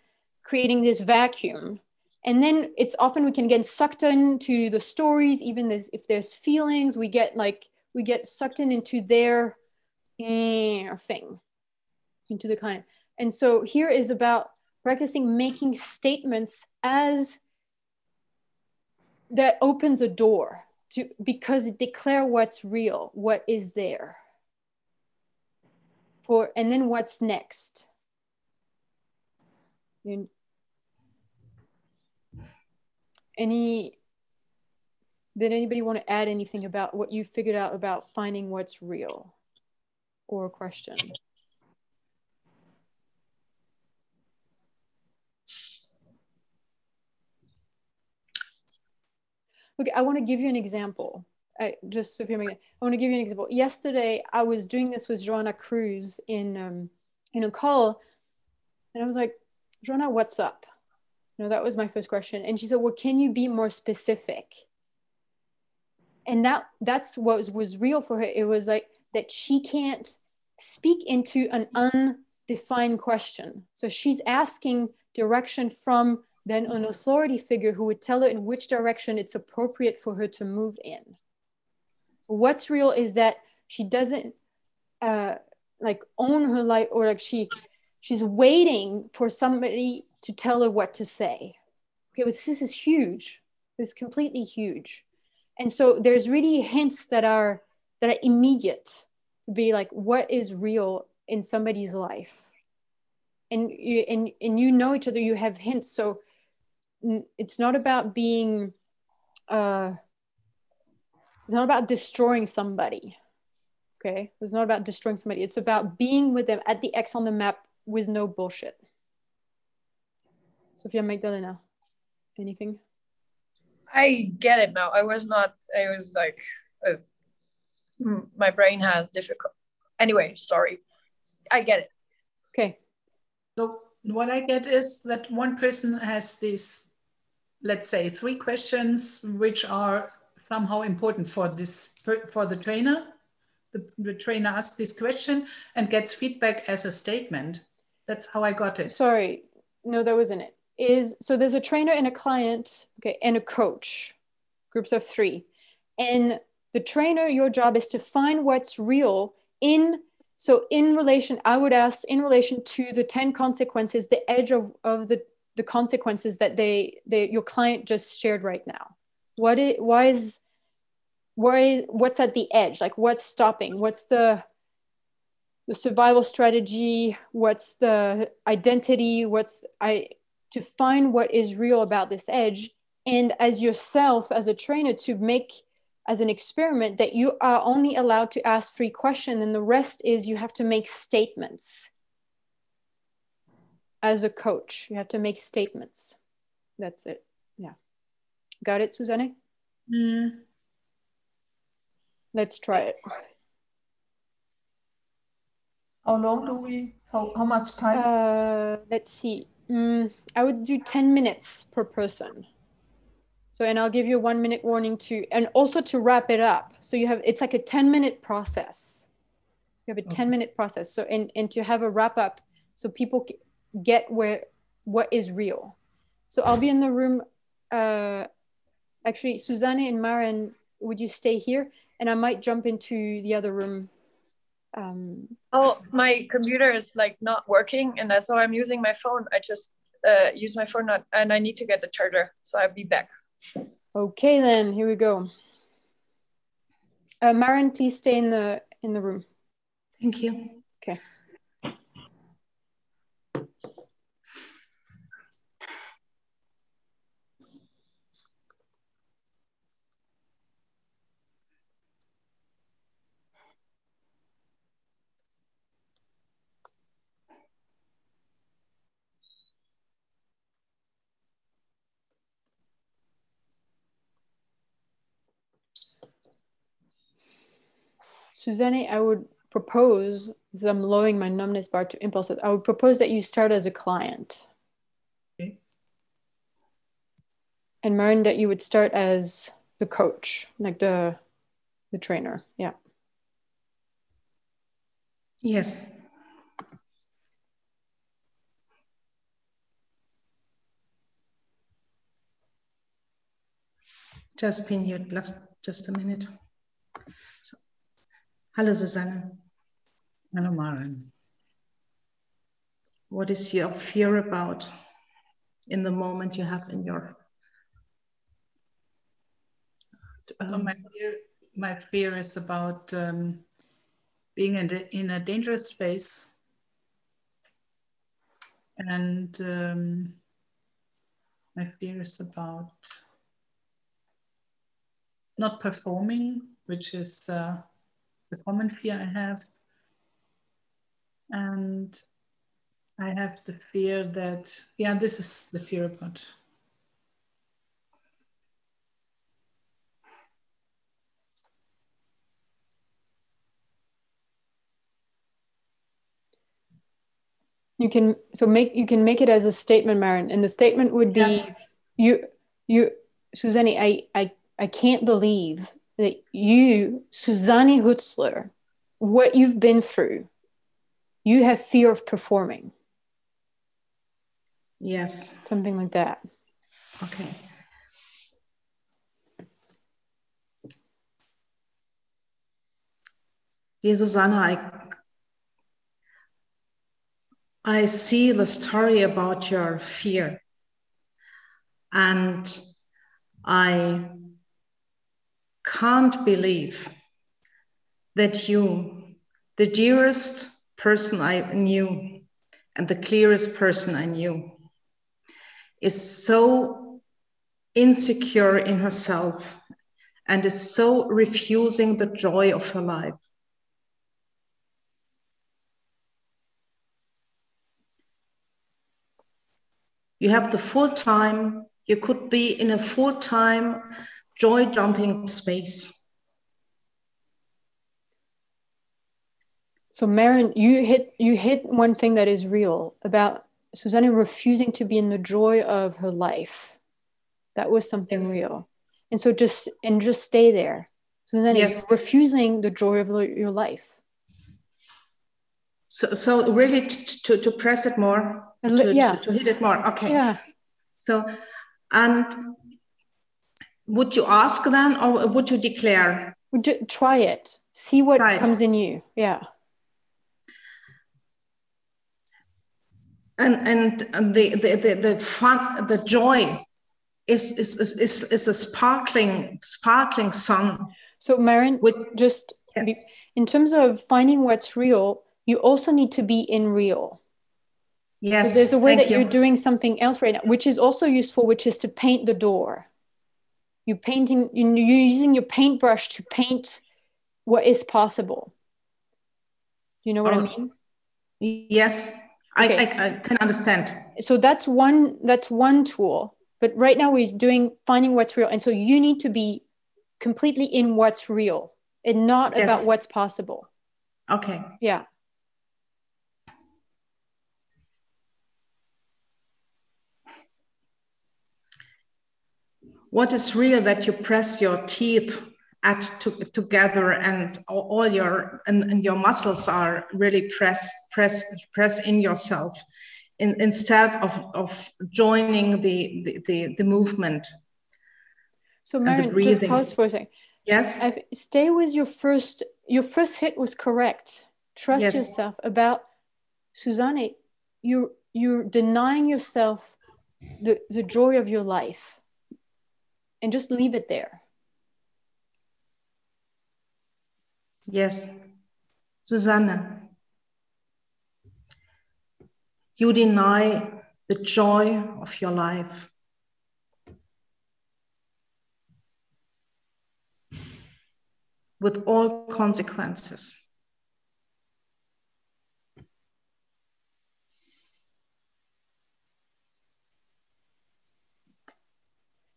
creating this vacuum. And then it's often we can get sucked into the stories, even this, if there's feelings, we get like, we get sucked in into their thing, into the client. And so here is about practicing making statements as that opens a door to, because it declare what's real, what is there for, and then what's next. Any, Did anybody want to add anything about what you figured out about finding what's real or a question? Okay, I want to give you an example. I, just so if you're making, I want to give you an example. Yesterday, I was doing this with Joanna Cruz in, um, in a call, and I was like, Joanna, what's up? You know, that was my first question. And she said, well, can you be more specific? And that that's what was, was real for her. It was like that she can't speak into an undefined question. So she's asking direction from then an authority figure who would tell her in which direction it's appropriate for her to move in. So what's real is that she doesn't uh, like own her life, or like she she's waiting for somebody to tell her what to say. Okay, well, this is huge. is completely huge. And so there's really hints that are that are immediate, to be like, what is real in somebody's life? And you, and, and you know each other, you have hints. So it's not about being, uh, it's not about destroying somebody. Okay, it's not about destroying somebody. It's about being with them at the X on the map with no bullshit. Sophia Magdalena, anything? I get it now. I was not, I was like, uh, my brain has difficult. Anyway, sorry. I get it. Okay. So what I get is that one person has these, let's say, three questions, which are somehow important for this, for the trainer. The, the trainer asks this question and gets feedback as a statement. That's how I got it. Sorry, no, that wasn't it. Is so there's a trainer and a client, okay, and a coach, groups of three. And the trainer, your job is to find what's real in, so in relation, I would ask in relation to the ten consequences, the edge of, of the, the consequences that they, they, your client just shared right now. What is, why is, why, what's at the edge? Like what's stopping? What's the, the survival strategy? What's the identity? What's, I, to find what is real about this edge. And as yourself, as a trainer, to make, as an experiment, that you are only allowed to ask three questions, and the rest is you have to make statements. As a coach, you have to make statements. That's it. Yeah. Got it, Susanne? Mm. Let's try it. How long do we, how, how much time? Uh, let's see. Mm, I would do ten minutes per person. So, and I'll give you a one minute warning to, and also to wrap it up. So you have, it's like a ten minute process. You have a okay. ten minute process. So, and, and to have a wrap up so people get where, what is real. So I'll be in the room. Uh, actually, Susanne and Maren, would you stay here? And I might jump into the other room. Um, oh, my computer is like not working. And so I'm using my phone. I just uh, use my phone not, and I need to get the charger. So I'll be back. Okay, then here we go. Uh, Maren, please stay in the in the room. Thank you. Okay. Susanne, I would propose, as I'm lowering my numbness bar to impulses, I would propose that you start as a client. Okay. And Maren, that you would start as the coach, like the, the trainer, yeah. Yes. Just been here last, just a minute. So. Hello, Susanne. Hello, Maren. What is your fear about in the moment you have in your... Um... So my, fear, my fear is about um, being in, the, in a dangerous space and um, my fear is about not performing, which is... Uh, the common fear I have, and I have the fear that, yeah, this is the fear about. You can, so make, you can make it as a statement, Maren, and the statement would be, yes. you, you, Susanne, I, I, I can't believe that you, Susanne Hutzler, what you've been through, you have fear of performing. Yes. Something like that. Okay. Dear Susanne, I, I see the story about your fear. And I can't believe that you, the dearest person I knew and the clearest person I knew, is so insecure in herself and is so refusing the joy of her life. You have the full time, you could be in a full time joy jumping space. So Maren, you hit you hit one thing that is real about Susanne refusing to be in the joy of her life. That was something yes. real. And so just, and just stay there. Susanne, yes. you're refusing the joy of your life. So, so really to, to, to press it more, to, yeah. to, to hit it more. Okay. Yeah. So, and would you ask then, or would you declare? Would you try it? See what try comes it. in you. Yeah. And and the the, the, the fun, the joy is is, is is is a sparkling sparkling sun. So Maren, which, just yeah. be, in terms of finding what's real, you also need to be in real. Yes. So there's a way that you. you're doing something else right now, which is also useful, which is to paint the door. You're painting, you're using your paintbrush to paint what is possible. You know what um, I mean? Yes, okay. I, I, I can understand. So that's one, that's one tool, but right now we're doing finding what's real. And so you need to be completely in what's real and not yes. about what's possible. Okay. Yeah. What is real that you press your teeth at to, together and all your and, and your muscles are really pressed, press, press in yourself in, instead of, of joining the, the, the, the movement. So Maren, just pause for a second. Yes. I've, stay with your first, your first hit was correct. Trust yes. yourself about Susanne, you, you're denying yourself the, the joy of your life. And just leave it there. Yes. Susanne, you deny the joy of your life. With all consequences.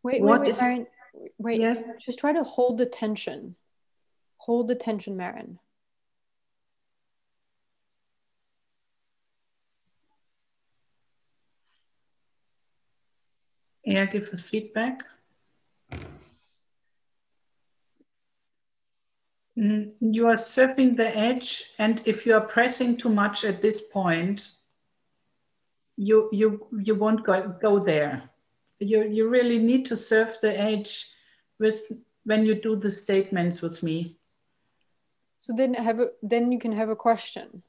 Wait, what wait, wait, is, Maren, wait, yes. just try to hold the tension. Hold the tension, Maren. Yeah, give us feedback. Mm, you are surfing the edge, and if you are pressing too much at this point, you you you won't go, go there. You, you really need to surf the edge with when you do the statements with me. So then have a, then you can have a question.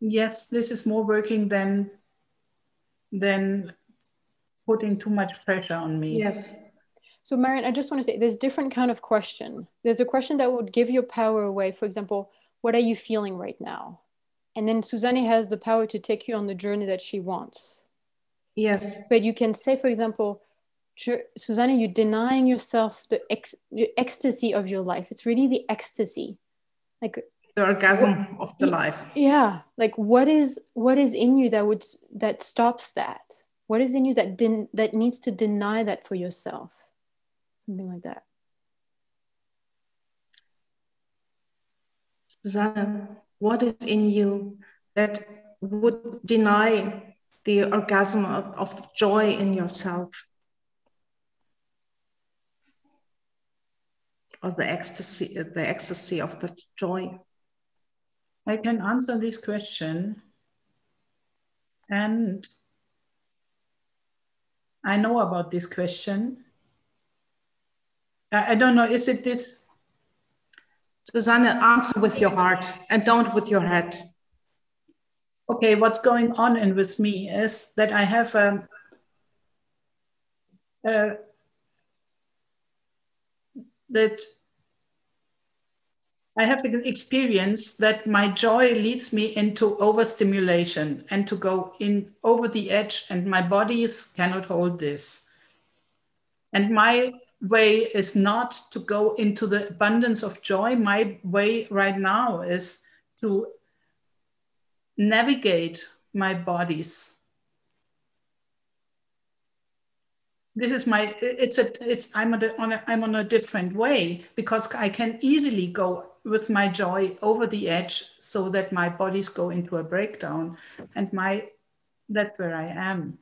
Yes, this is more working than than putting too much pressure on me. Yes. So Maren, I just want to say there's different kind of question. There's a question that would give your power away. For example, what are you feeling right now? And then Susanne has the power to take you on the journey that she wants. Yes. But you can say, for example, Susanne, you're denying yourself the, ex- the ecstasy of your life. It's really the ecstasy, like the orgasm what, of the life. Yeah, like what is what is in you that would that stops that? What is in you that den- that needs to deny that for yourself? Something like that. Susanne, what is in you that would deny the orgasm of, of joy in yourself? Or the ecstasy, the ecstasy of the joy. I can answer this question. And I know about this question. I, I don't know, is it this? Susanne, answer with your heart and don't with your head. Okay, what's going on in with me is that I have a, a, that I have the experience that my joy leads me into overstimulation and to go in over the edge, and my bodies cannot hold this. And my way is not to go into the abundance of joy. My way right now is to navigate my bodies. This is my, it's a, it's, I'm on a, on a, I'm on a different way, because I can easily go with my joy over the edge so that my bodies go into a breakdown, and my, that's where I am.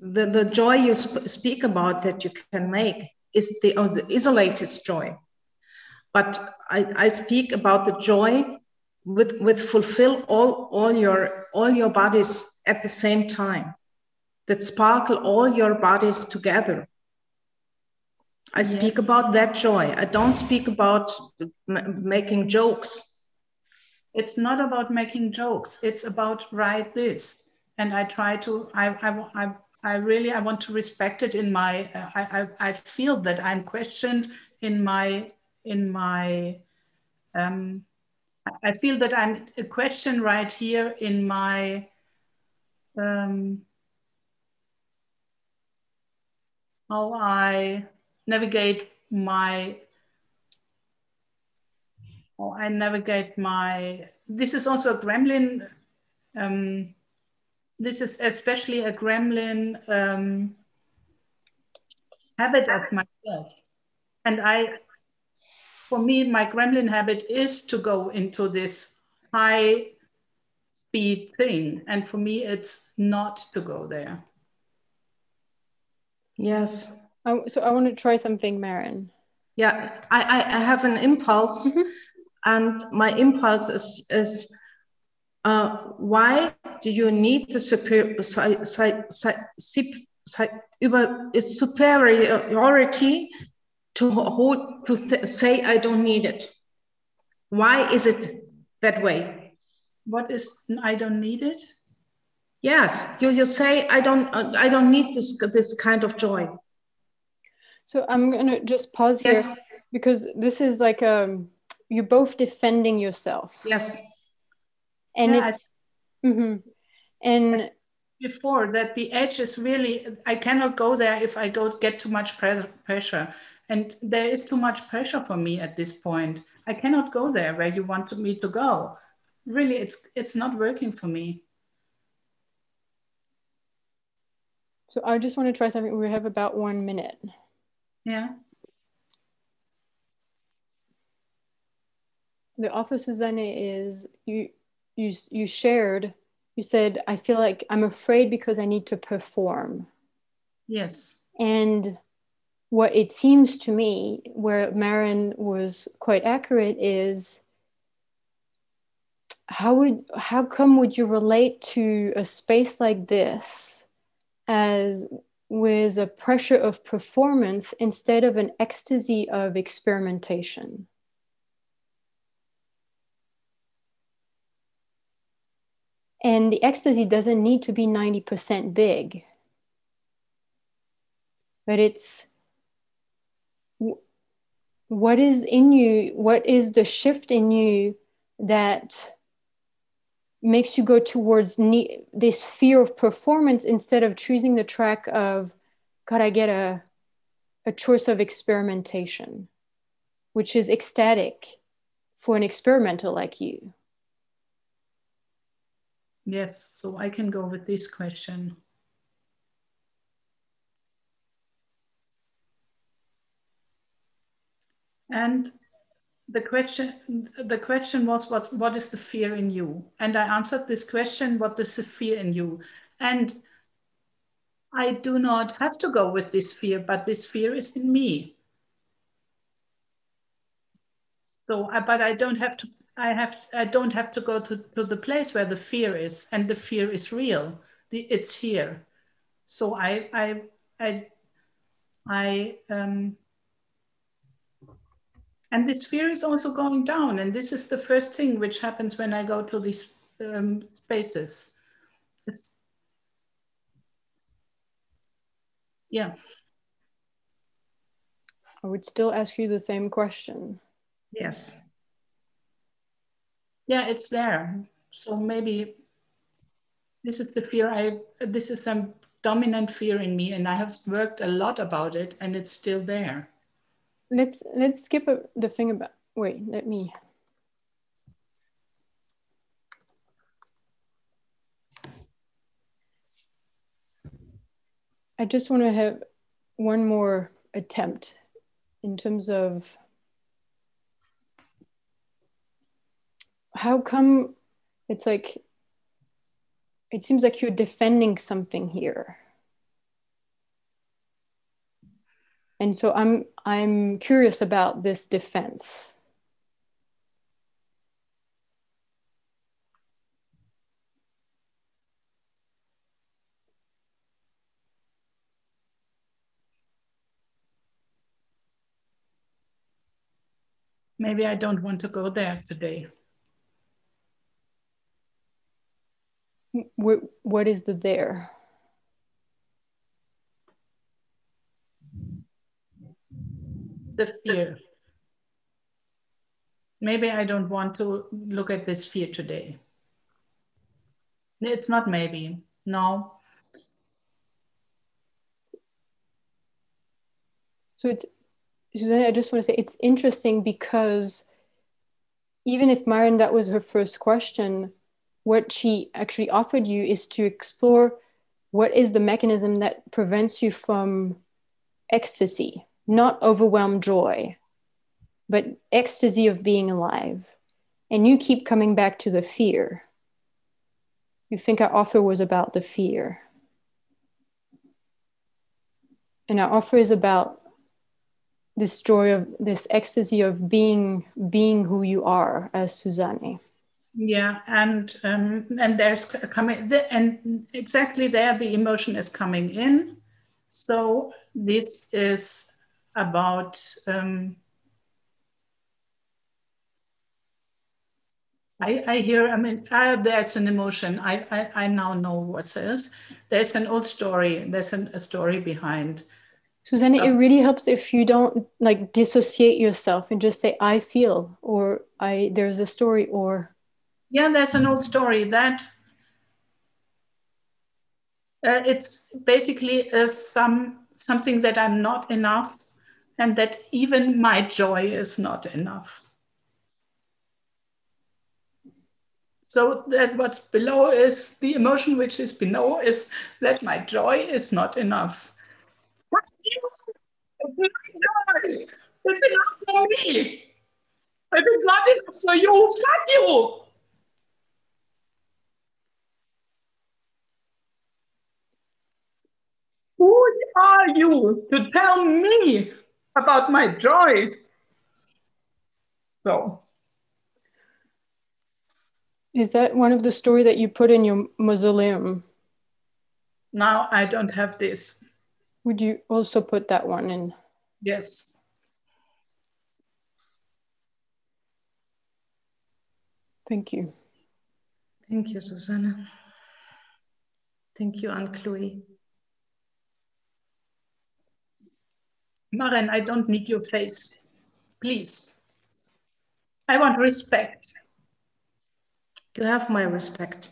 The, the joy you sp speak about that you can make is the, oh, the isolated joy. But I, I speak about the joy with with fulfill all all your all your bodies at the same time, that sparkle all your bodies together. I speak yeah. about that joy. I don't speak about m making jokes. It's not about making jokes. It's about right this. And I try to. I I I, I really I want to respect it in my. Uh, I, I I feel that I'm questioned in my in my. Um, I feel that I'm a question right here in my, um, how I navigate my, how I navigate my, this is also a gremlin, um, this is especially a gremlin um, habit of myself. And I, For me, my gremlin habit is to go into this high speed thing. And for me, it's not to go there. Yes. I, so I want to try something, Maren. Yeah, I, I, I have an impulse. Mm-hmm. And my impulse is, is uh, why do you need the super, si, si, si, si, si, über, superiority to hold, to th say I don't need it? Why is it that way? What is I don't need it? Yes, you you say I don't uh, I don't need this this kind of joy. So I'm gonna just pause yes. here, because this is like um you're both defending yourself. Yes, and yeah, it's I, mm-hmm. and. Yes. Before that, the edge is really, I cannot go there if I go get too much pressure. And there is too much pressure for me at this point. I cannot go there where you want me to go. Really, it's it's not working for me. So I just want to try something. We have about one minute. Yeah. The offer, Susanne, is you you you shared. You said, I feel like I'm afraid because I need to perform. Yes. And what it seems to me, where Maren was quite accurate, is how would how come would you relate to a space like this as with a pressure of performance instead of an ecstasy of experimentation? And the ecstasy doesn't need to be ninety percent big, but it's what is in you, what is the shift in you that makes you go towards ne this fear of performance instead of choosing the track of, God, I get a, a choice of experimentation, which is ecstatic for an experimenter like you. Yes, so I can go with this question. And the question, the question was, what, what is the fear in you? And I answered this question, what is the fear in you? And I do not have to go with this fear, but this fear is in me. So, but I don't have to I have I don't have to go to, to the place where the fear is, and the fear is real. The, it's here. So I I I I um and this fear is also going down, and this is the first thing which happens when I go to these um, spaces. Yeah. I would still ask you the same question. Yes. Yeah, it's there. So maybe this is the fear I, this is some dominant fear in me, and I have worked a lot about it, and it's still there. Let's, let's skip a, the thing about, wait, let me. I just want to have one more attempt in terms of how come it's like, it seems like you're defending something here. And so I'm, I'm curious about this defense. Maybe I don't want to go there today. What, what is the there? The fear. Maybe I don't want to look at this fear today. It's not maybe, no. So it's, Susanne, I just want to say it's interesting because even if Maren, that was her first question, what she actually offered you is to explore what is the mechanism that prevents you from ecstasy, not overwhelmed joy, but ecstasy of being alive. And you keep coming back to the fear. You think our offer was about the fear. And our offer is about this joy of this ecstasy of being being who you are as Susanne. Yeah, and um, and there's coming the, and exactly there the emotion is coming in. So this is about um, I, I hear I mean I, there's an emotion. I, I I now know what it is. There's an old story. There's an, a story behind. Susanne, it really helps if you don't like dissociate yourself and just say, I feel, or I, there's a story, or. Yeah, there's an old story that uh, it's basically uh, some, something that I'm not enough and that even my joy is not enough. So that what's below is the emotion which is below is that my joy is not enough. It is enough for me. If it's not enough for you, fuck you. Who are you to tell me about my joy? So. Is that one of the stories that you put in your mausoleum? Now I don't have this. Would you also put that one in? Yes. Thank you. Thank you, Susanne. Thank you, Anne-Chloé. Maren, I don't need your face, please. I want respect. You have my respect.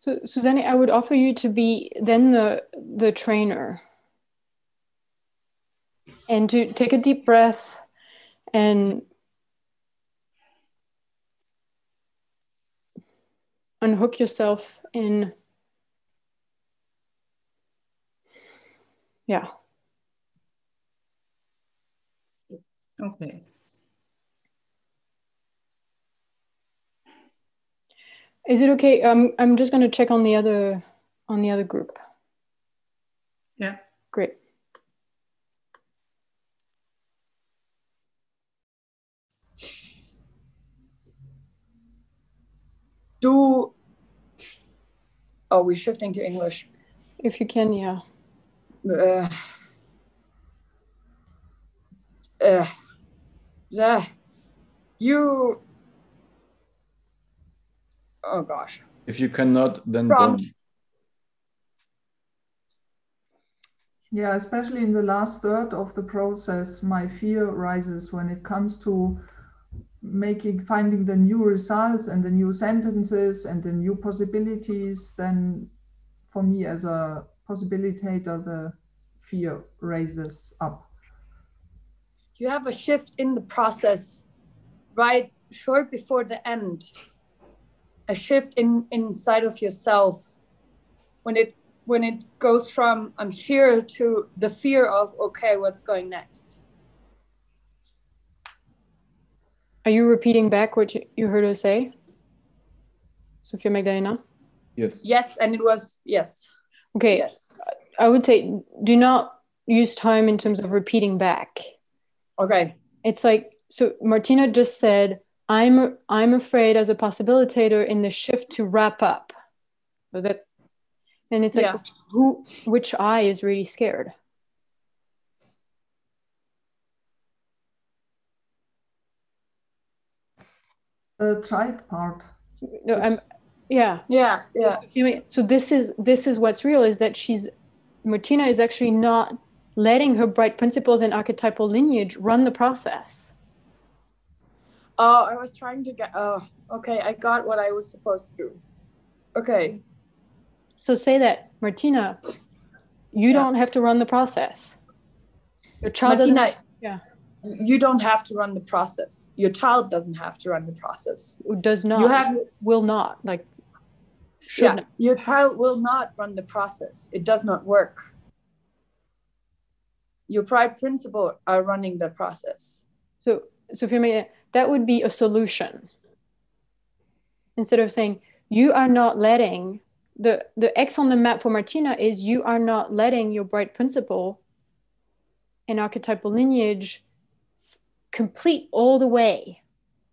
So, Susanne, I would offer you to be then the, the trainer and to take a deep breath and unhook yourself in. Yeah. Okay. Is it okay? Um, I'm just going to check on the other, on the other group. Yeah. Great. Do, oh, we're shifting to English. If you can, yeah. Uh, uh, the, you, oh gosh. If you cannot, then Prompt. don't. Yeah, especially in the last third of the process, my fear rises when it comes to making, finding the new results and the new sentences and the new possibilities. Then for me as a possibilitator, the fear raises up. You have a shift in the process, right? Short before the end, a shift in inside of yourself when it when it goes from I'm here to the fear of, okay, what's going next? Are you repeating back what you heard her say, Sophia Magdalena? Yes. Yes, and it was, yes. Okay, yes. I would say do not use time in terms of repeating back. Okay. It's like, so Martina just said, I'm I'm afraid as a possibilitator in the shift to wrap up. So that, and it's like, yeah. who, which I is really scared? The child part. No, I'm. Yeah. Yeah. Yeah. So this is this is what's real is that she's, Martina is actually not letting her bright principles and archetypal lineage run the process. Oh, I was trying to get, oh, okay, I got what I was supposed to do. Okay. So say that, Martina, you yeah. don't have to run the process. Your child Martina, doesn't, yeah. you don't have to run the process. Your child doesn't have to run the process. Does not, you have, will not, like, should yeah, not. Your child will not run the process. It does not work. Your pride principle are running the process. So, Sophia Magdalena, that would be a solution. Instead of saying, you are not letting, the, the X on the map for Martina is you are not letting your bright principle and archetypal lineage complete all the way.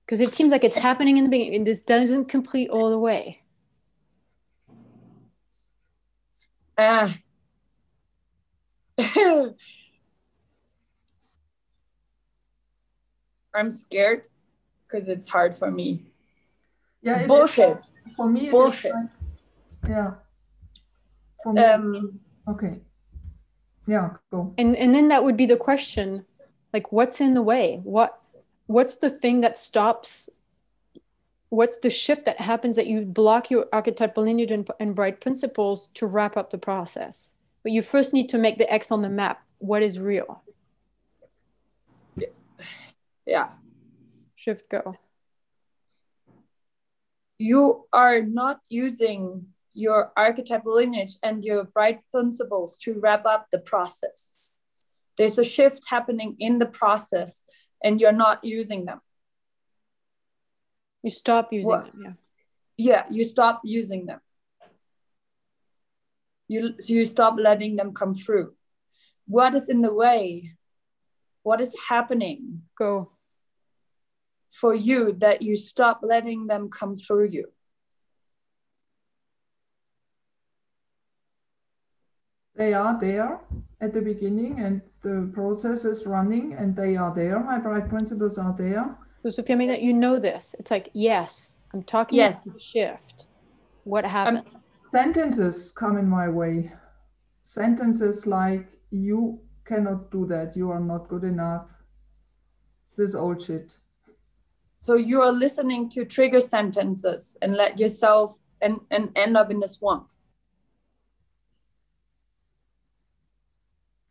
Because it seems like it's happening in the beginning and this doesn't complete all the way. Ah. Uh. I'm scared because it's hard for me. Yeah, bullshit. Is, for me, bullshit. Like, yeah. For me, um, okay. Yeah, go. And and then that would be the question, like, what's in the way? What what's the thing that stops? What's the shift that happens that you block your archetypal lineage and, and bright principles to wrap up the process? But you first need to make the X on the map. What is real? Yeah. Shift go. You are not using your archetypal lineage and your bright principles to wrap up the process. There's a shift happening in the process and you're not using them. You stop using well, them, yeah. Yeah, you stop using them. You, so you stop letting them come through. What is in the way? What is happening go. for you that you stop letting them come through you? They are there at the beginning and the process is running and they are there. My bright principles are there. So Sophia, I mean that you know this. It's like, yes, I'm talking yes. about the shift. What happens? Um, sentences come in my way. Sentences like you cannot do that. You are not good enough. This old shit. So you are listening to trigger sentences and let yourself and, and end up in the swamp.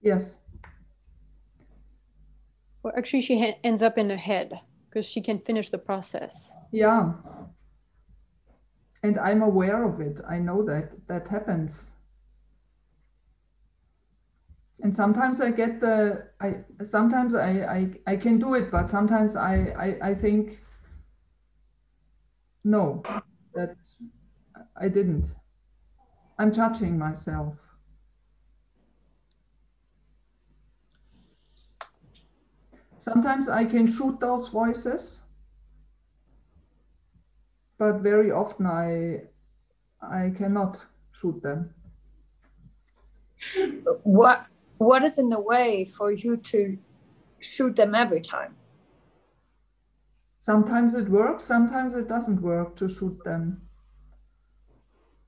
Yes. Well, actually she ha- ends up in her head because she can finish the process. Yeah. And I'm aware of it. I know that that happens. And sometimes I get the, I sometimes I, I, I can do it, but sometimes I, I, I think, no, that I didn't. I'm judging myself. Sometimes I can shoot those voices, but very often I, I cannot shoot them. What? What is in the way for you to shoot them every time? Sometimes it works, sometimes it doesn't work to shoot them.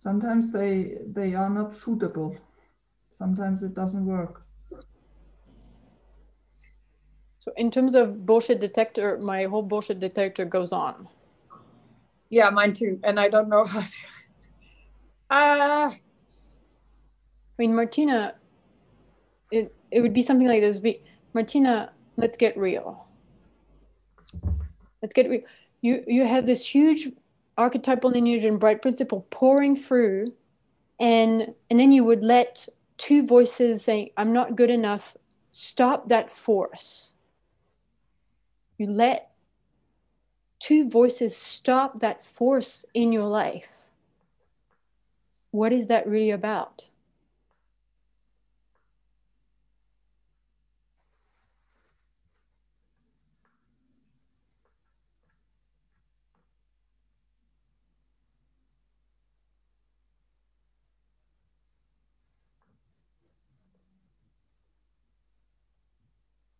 sometimes they they are not suitable. Sometimes it doesn't work. So in terms of bullshit detector, my whole bullshit detector goes on. Yeah, mine too. And I don't know how to. Uh... I mean, Martina, it, it would be something like this. Be, Martina, let's get real. Let's get real. You, you have this huge archetypal lineage and bright principle pouring through. And, and then you would let two voices saying, I'm not good enough, stop that force. You let two voices stop that force in your life. What is that really about?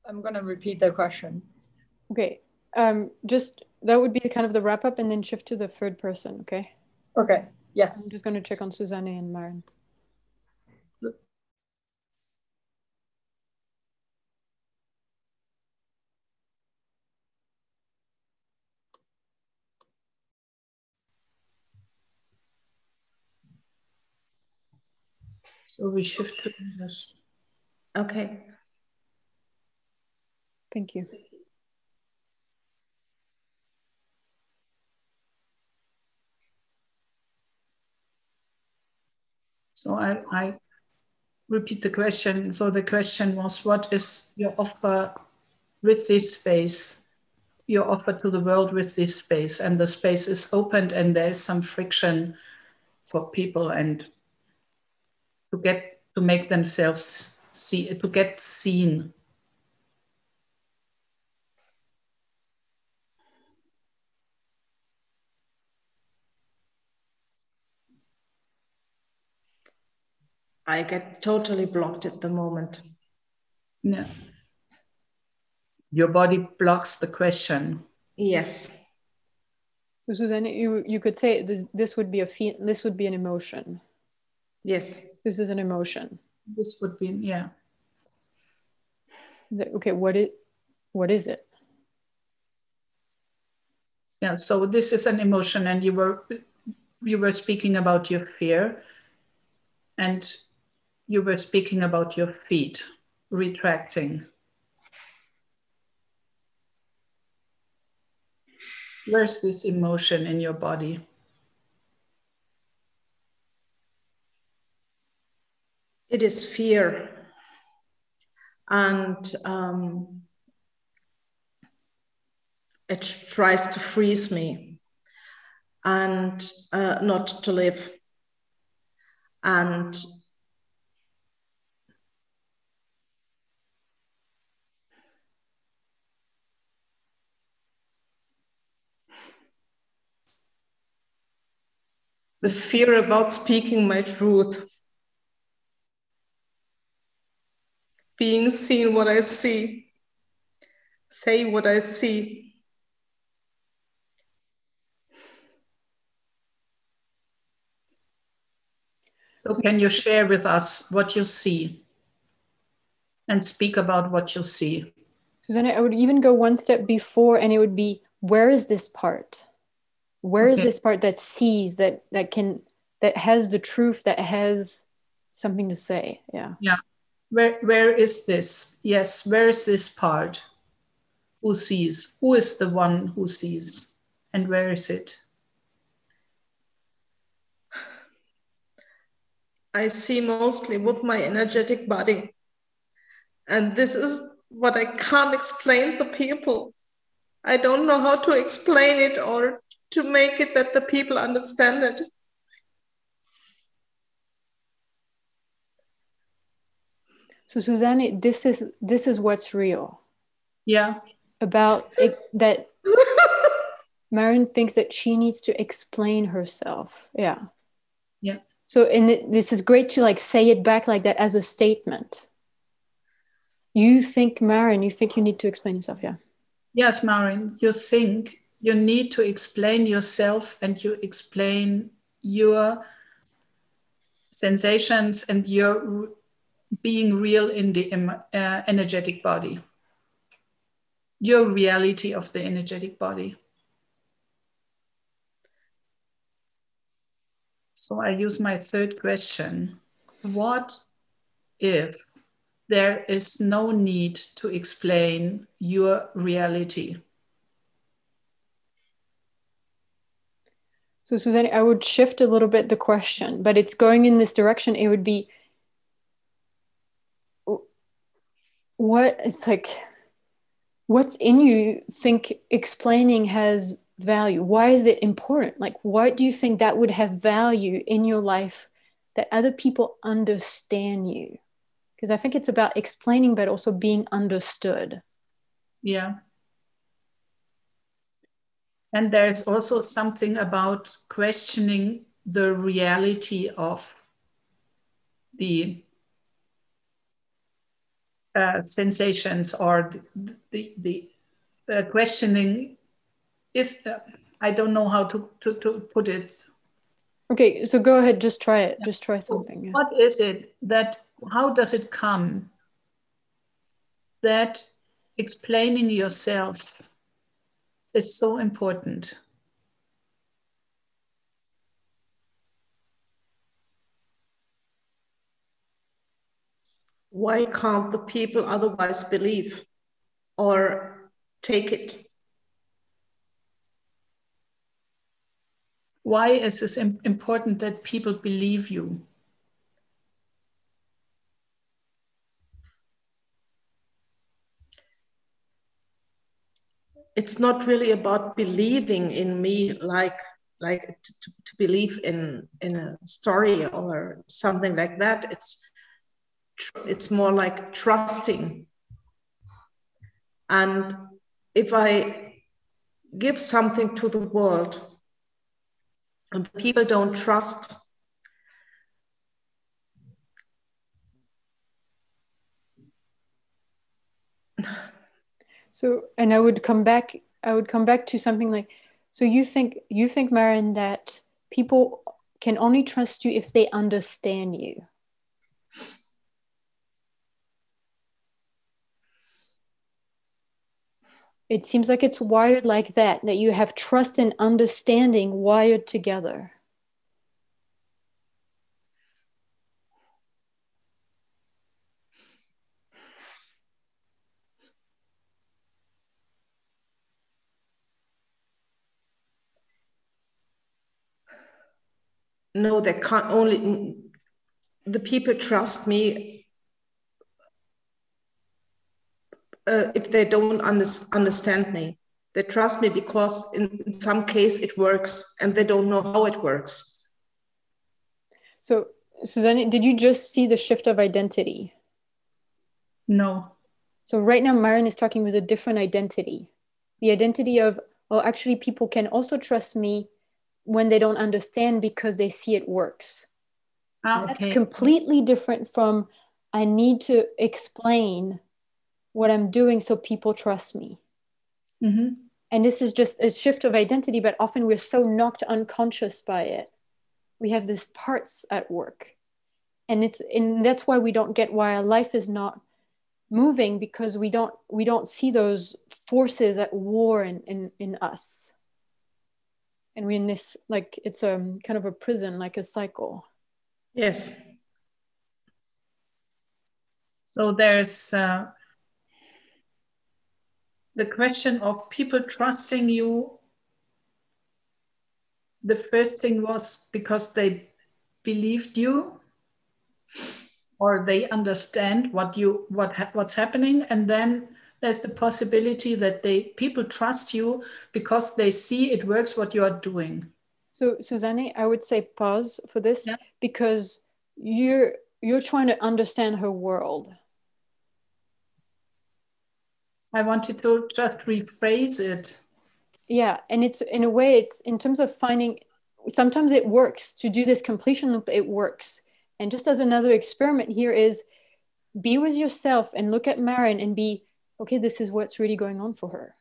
I'm going to repeat the question. Okay. Um, just, that would be kind of the wrap up and then shift to the third person. Okay. Okay. Yes. I'm just going to check on Susanne and Maren. So we shift to English. Okay. Thank you. So I, I repeat the question. So the question was, what is your offer with this space? Your offer to the world with this space, and the space is opened and there is some friction for people and to get, to make themselves see, to get seen. I get totally blocked at the moment. No. Your body blocks the question. Yes. Susanne, you, you could say this, this would be a fe- this would be an emotion. Yes. This is an emotion. This would be, yeah. The, okay, what is, what is it? Yeah, so this is an emotion, and you were you were speaking about your fear, and you were speaking about your feet retracting. Where's this emotion in your body? It is fear. And um, it tries to freeze me and uh, not to live. And the fear about speaking my truth, being seen what I see, say what I see. So can you share with us what you see and speak about what you see? Susanne, I would even go one step before, and it would be, where is this part? Where okay. is this part that sees, that that can, that has the truth, that has something to say? Yeah. Yeah. Where where is this? Yes. Where is this part? Who sees? Who is the one who sees? And where is it? I see mostly with my energetic body. And this is what I can't explain to people. I don't know how to explain it or to make it that the people understand it. So Susanne, this is this is what's real. Yeah. About it, that Maren thinks that she needs to explain herself. Yeah. Yeah. So, and this is great to like say it back like that as a statement. You think, Maren, you think you need to explain yourself, yeah? Yes, Maren, you think you need to explain yourself, and you explain your sensations and your being real in the uh, energetic body, your reality of the energetic body. So I use my third question. What if there is no need to explain your reality? So Susanne, I would shift a little bit the question, but it's going in this direction. It would be, what it's like, what's in you think explaining has value? Why is it important? Like, why do you think that would have value in your life, that other people understand you? Because I think it's about explaining, but also being understood. Yeah. And there's also something about questioning the reality of the uh, sensations, or the, the, the, the questioning is, uh, I don't know how to, to, to put it. Okay, so go ahead, just try it, just try something. Yeah. What is it that, how does it come that explaining yourself is so important? Why can't the people otherwise believe or take it? Why is it important that people believe you? It's not really about believing in me, like like to, to believe in in a story or something like that. It's it's more like trusting. And if I give something to the world and people don't trust, So, and I would come back, I would come back to something like, so you think, you think, Maren, that people can only trust you if they understand you. It seems like it's wired like that, that you have trust and understanding wired together. No, they can't only, the people trust me uh, if they don't under, understand me. They trust me because in, in some case it works and they don't know how it works. So, Susanne, did you just see the shift of identity? No. So right now, Maren is talking with a different identity. The identity of, well, actually people can also trust me when they don't understand because they see it works. Ah, okay. That's completely different from, I need to explain what I'm doing so people trust me. Mm-hmm. And this is just a shift of identity, but often we're so knocked unconscious by it. We have these parts at work. And it's and that's why we don't get why our life is not moving, because we don't we don't see those forces at war in, in, in us. And we're in this, like, it's a kind of a prison, like a cycle. Yes. So there's uh, the question of people trusting you. The first thing was because they believed you, or they understand what you what ha- what's happening, and then there's the possibility that they people trust you because they see it works what you are doing. So, Susanne, I would say pause for this, yeah. Because you're you're trying to understand her world. I wanted to just rephrase it. Yeah, and it's in a way, it's in terms of finding, sometimes it works to do this completion loop, it works. And just as another experiment here is, be with yourself and look at Maren and be, okay, this is what's really going on for her.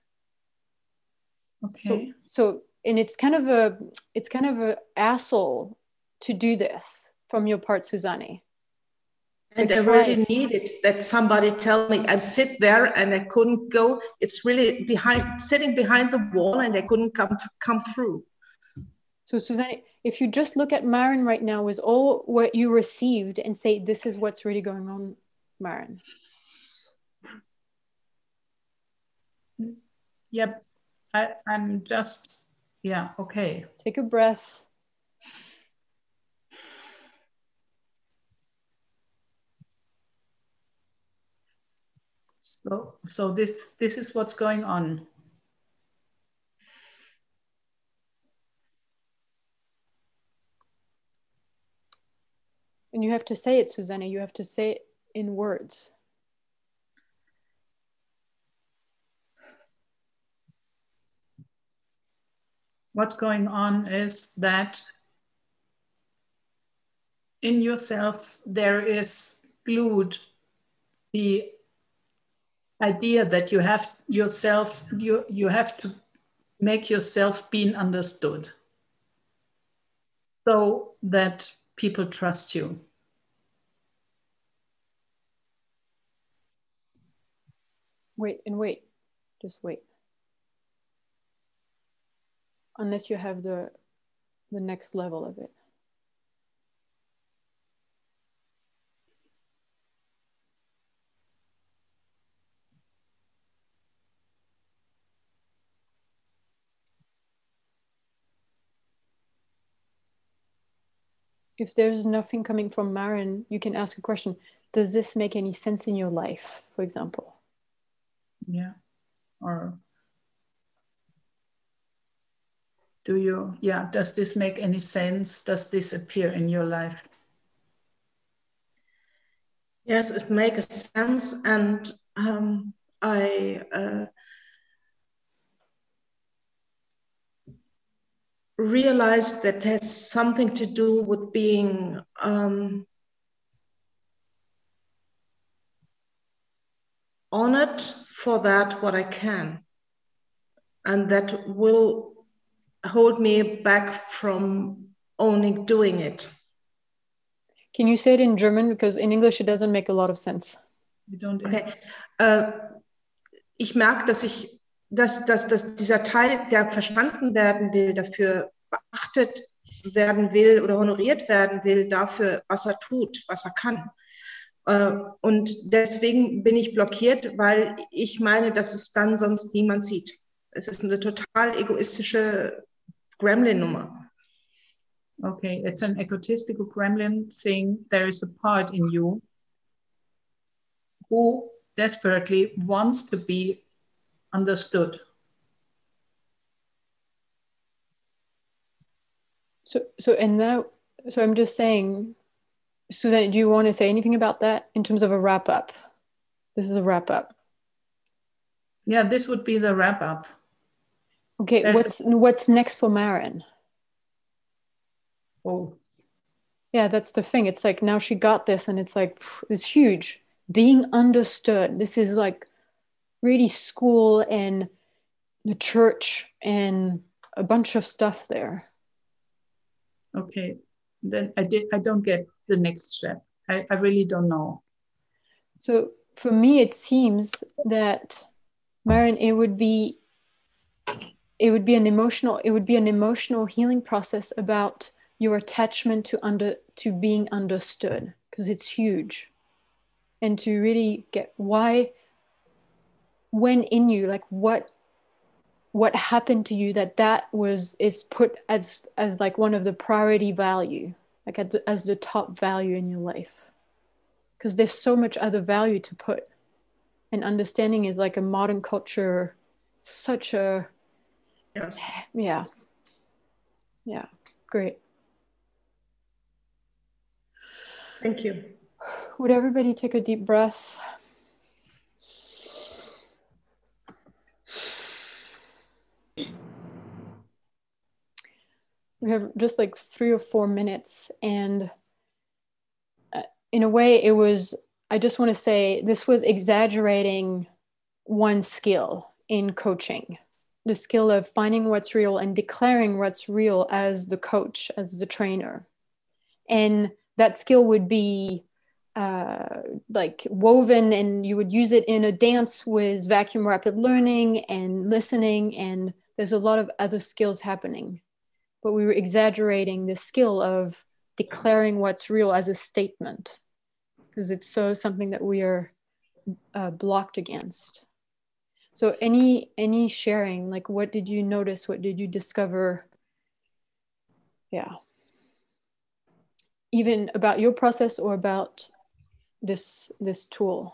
Okay. So, so and it's kind of a, it's kind of a asshole to do this from your part, Susanne. And I really needed that somebody tell me. I sit there and I couldn't go. It's really behind, sitting behind the wall, and I couldn't come come through. So Susanne, if you just look at Maren right now with all what you received and say, this is what's really going on, Maren. Yep, I, I'm just, yeah, okay. Take a breath. So, so this, this is what's going on. And you have to say it, Susanne. You have to say it in words. What's going on is that in yourself, there is glued the idea that you have yourself, you, you have to make yourself being understood so that people trust you. Wait and wait, just wait. Unless you have the, the next level of it. If there's nothing coming from Maren, you can ask a question. Does this make any sense in your life, for example? Yeah. Or do you, yeah, does this make any sense? Does this appear in your life? Yes, it makes sense. And um, I uh, realized that has something to do with being um, honored for that what I can, and that will hold me back from owning doing it. Can you say it in German, because in English it doesn't make a lot of sense? You don't. Okay. Uh, ich merke, dass ich Dass, dass, dass dieser Teil, der verstanden werden will, dafür beachtet werden will oder honoriert werden will, dafür, was er tut, was er kann. Und deswegen bin ich blockiert, weil ich meine, dass es dann sonst niemand sieht. Es ist eine total egoistische Gremlin-Nummer. Okay, it's an egotistical Gremlin thing. There is a part in you who desperately wants to be understood. So, so and now, so I'm just saying, Susanne, do you want to say anything about that in terms of a wrap up? This is a wrap up. Yeah, this would be the wrap up. Okay, There's what's a- what's next for Maren? Oh, yeah, that's the thing. It's like now she got this, and it's like phew, it's huge. Being understood. This is like really school and the church and a bunch of stuff there. Okay, then I did. I don't get the next step. I, I really don't know. So for me, it seems that Maren, it would be, it would be an emotional, it would be an emotional healing process about your attachment to under to being understood, because it's huge, and to really get why. When in you, like what what happened to you that that was is put as as like one of the priority value, like as, as the top value in your life, because there's so much other value to put. And understanding is like a modern culture, such a yes, yeah, yeah, great. Thank you. Would everybody take a deep breath? We have just like three or four minutes. And uh, in a way it was, I just want to say this was exaggerating one skill in coaching, the skill of finding what's real and declaring what's real as the coach, as the trainer. And that skill would be uh, like woven, and you would use it in a dance with vacuum rapid learning and listening. And there's a lot of other skills happening, but we were exaggerating the skill of declaring what's real as a statement, because it's so something that we are uh, blocked against. So any, any sharing, like, what did you notice? What did you discover? Yeah. Even about your process or about this, this tool.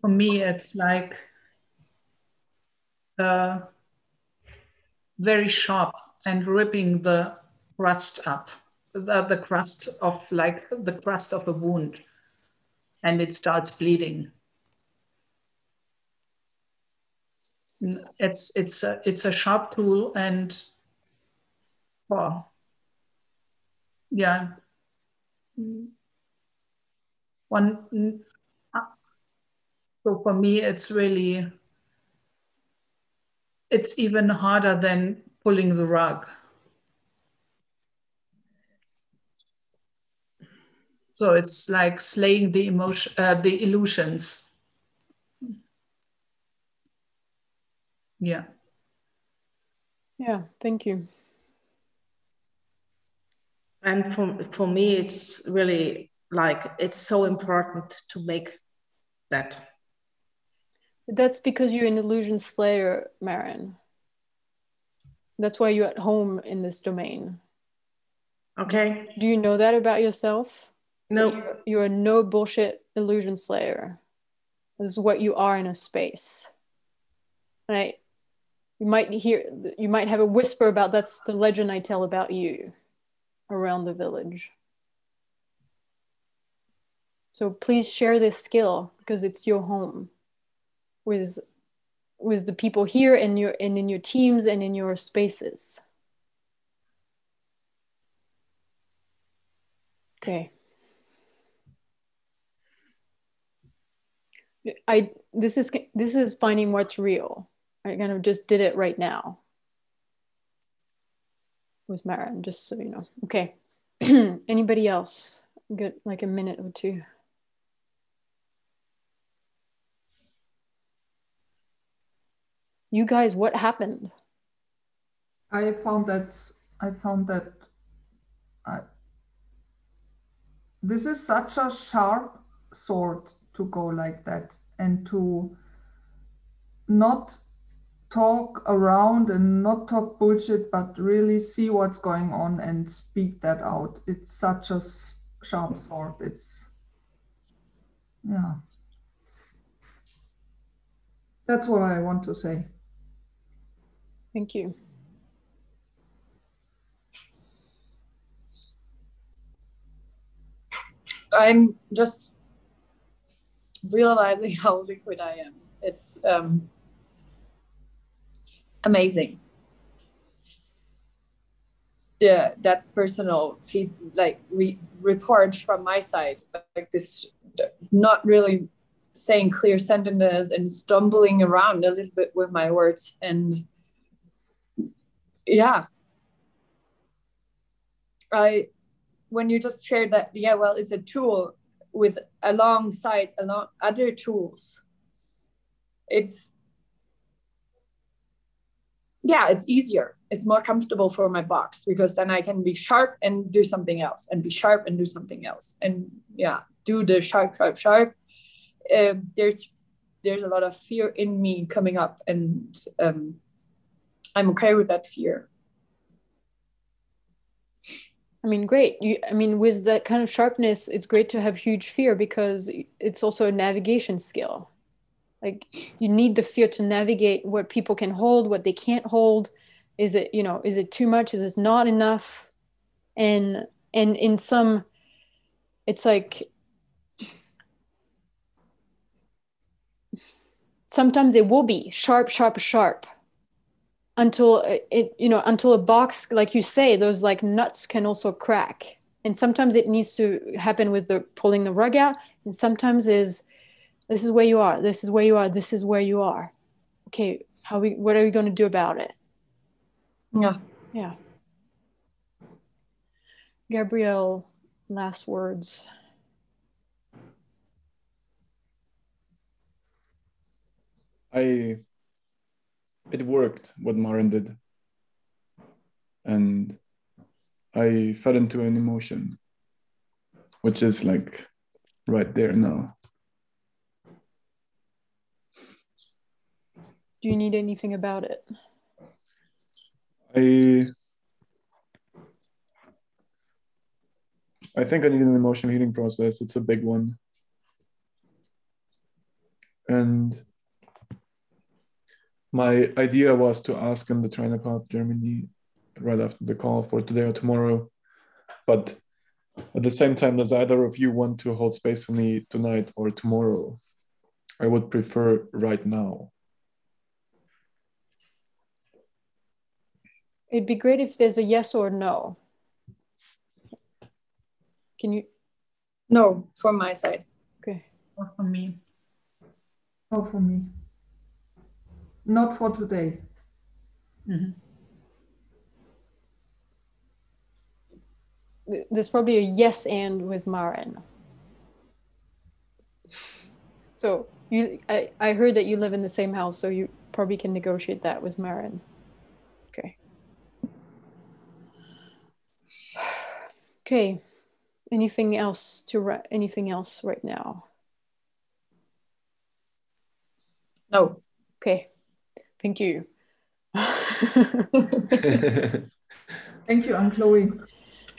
For me, it's like uh, very sharp and ripping the crust up, the, the crust of like the crust of a wound, and it starts bleeding. It's it's a, it's a sharp tool, and wow, yeah. One. So for me, it's really, it's even harder than pulling the rug. So it's like slaying the emotion, uh, the illusions. Yeah. Yeah, thank you. And for, for me, it's really like, it's so important to make that. That's because you're an illusion slayer, Maren. That's why you're at home in this domain. Okay. Do you know that about yourself? No. You're, you're a no bullshit illusion slayer. This is what you are in a space. And I, you might hear, you might have a whisper about, that's the legend I tell about you around the village. So please share this skill, because it's your home. With, with the people here and your and in your teams and in your spaces. Okay. I this is this is finding what's real. I kind of just did it right now with Maren, just so you know. Okay. Anybody else? Good, like a minute or two. You guys, what happened? I found that, I found that I, this is such a sharp sword to go like that, and to not talk around and not talk bullshit, but really see what's going on and speak that out. It's such a sharp sword. It's, yeah. That's what I want to say. Thank you. I'm just realizing how liquid I am. It's um, amazing. Yeah, that's personal feed, like re report from my side. Like this, not really saying clear sentences and stumbling around a little bit with my words, and yeah, I when you just shared that, yeah, well, it's a tool with alongside along other tools. It's yeah, it's easier. It's more comfortable for my box, because then I can be sharp and do something else, and be sharp and do something else, and yeah, do the sharp, sharp, sharp. Uh, there's there's a lot of fear in me coming up, and um, I'm okay with that fear. I mean, great. You, I mean, with that kind of sharpness, it's great to have huge fear, because it's also a navigation skill. Like, you need the fear to navigate what people can hold, what they can't hold. Is it, you know, is it too much? Is it not enough? And and in some, it's like, sometimes it will be sharp, sharp, sharp until it, you know, until a box, like you say, those like nuts can also crack. And sometimes it needs to happen with the pulling the rug out. And sometimes is, this is where you are. This is where you are. This is where you are. Okay. How we, what are we going to do about it? Yeah. Yeah. Gabriel, last words. I, it worked what Maren did. And I fell into an emotion, which is like right there now. Do you need anything about it? I, I think I need an emotional healing process. It's a big one. And my idea was to ask in the Trainer Path Germany right after the call for today or tomorrow. But at the same time, does either of you want to hold space for me tonight or tomorrow? I would prefer right now. It'd be great if there's a yes or no. Can you? No, from my side. Okay. Or from me. Or from me. Not for today. Mm-hmm. There's probably a yes and with Maren. So you, I, I heard that you live in the same house, so you probably can negotiate that with Maren. Okay. Okay. Anything else to anything else right now? No. Okay. Thank you. Thank you, Anne-Chloé.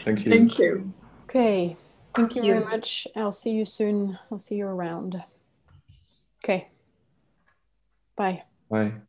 Thank you. Thank you. Okay. Thank you very much. I'll see you soon. I'll see you around. Okay. Bye. Bye.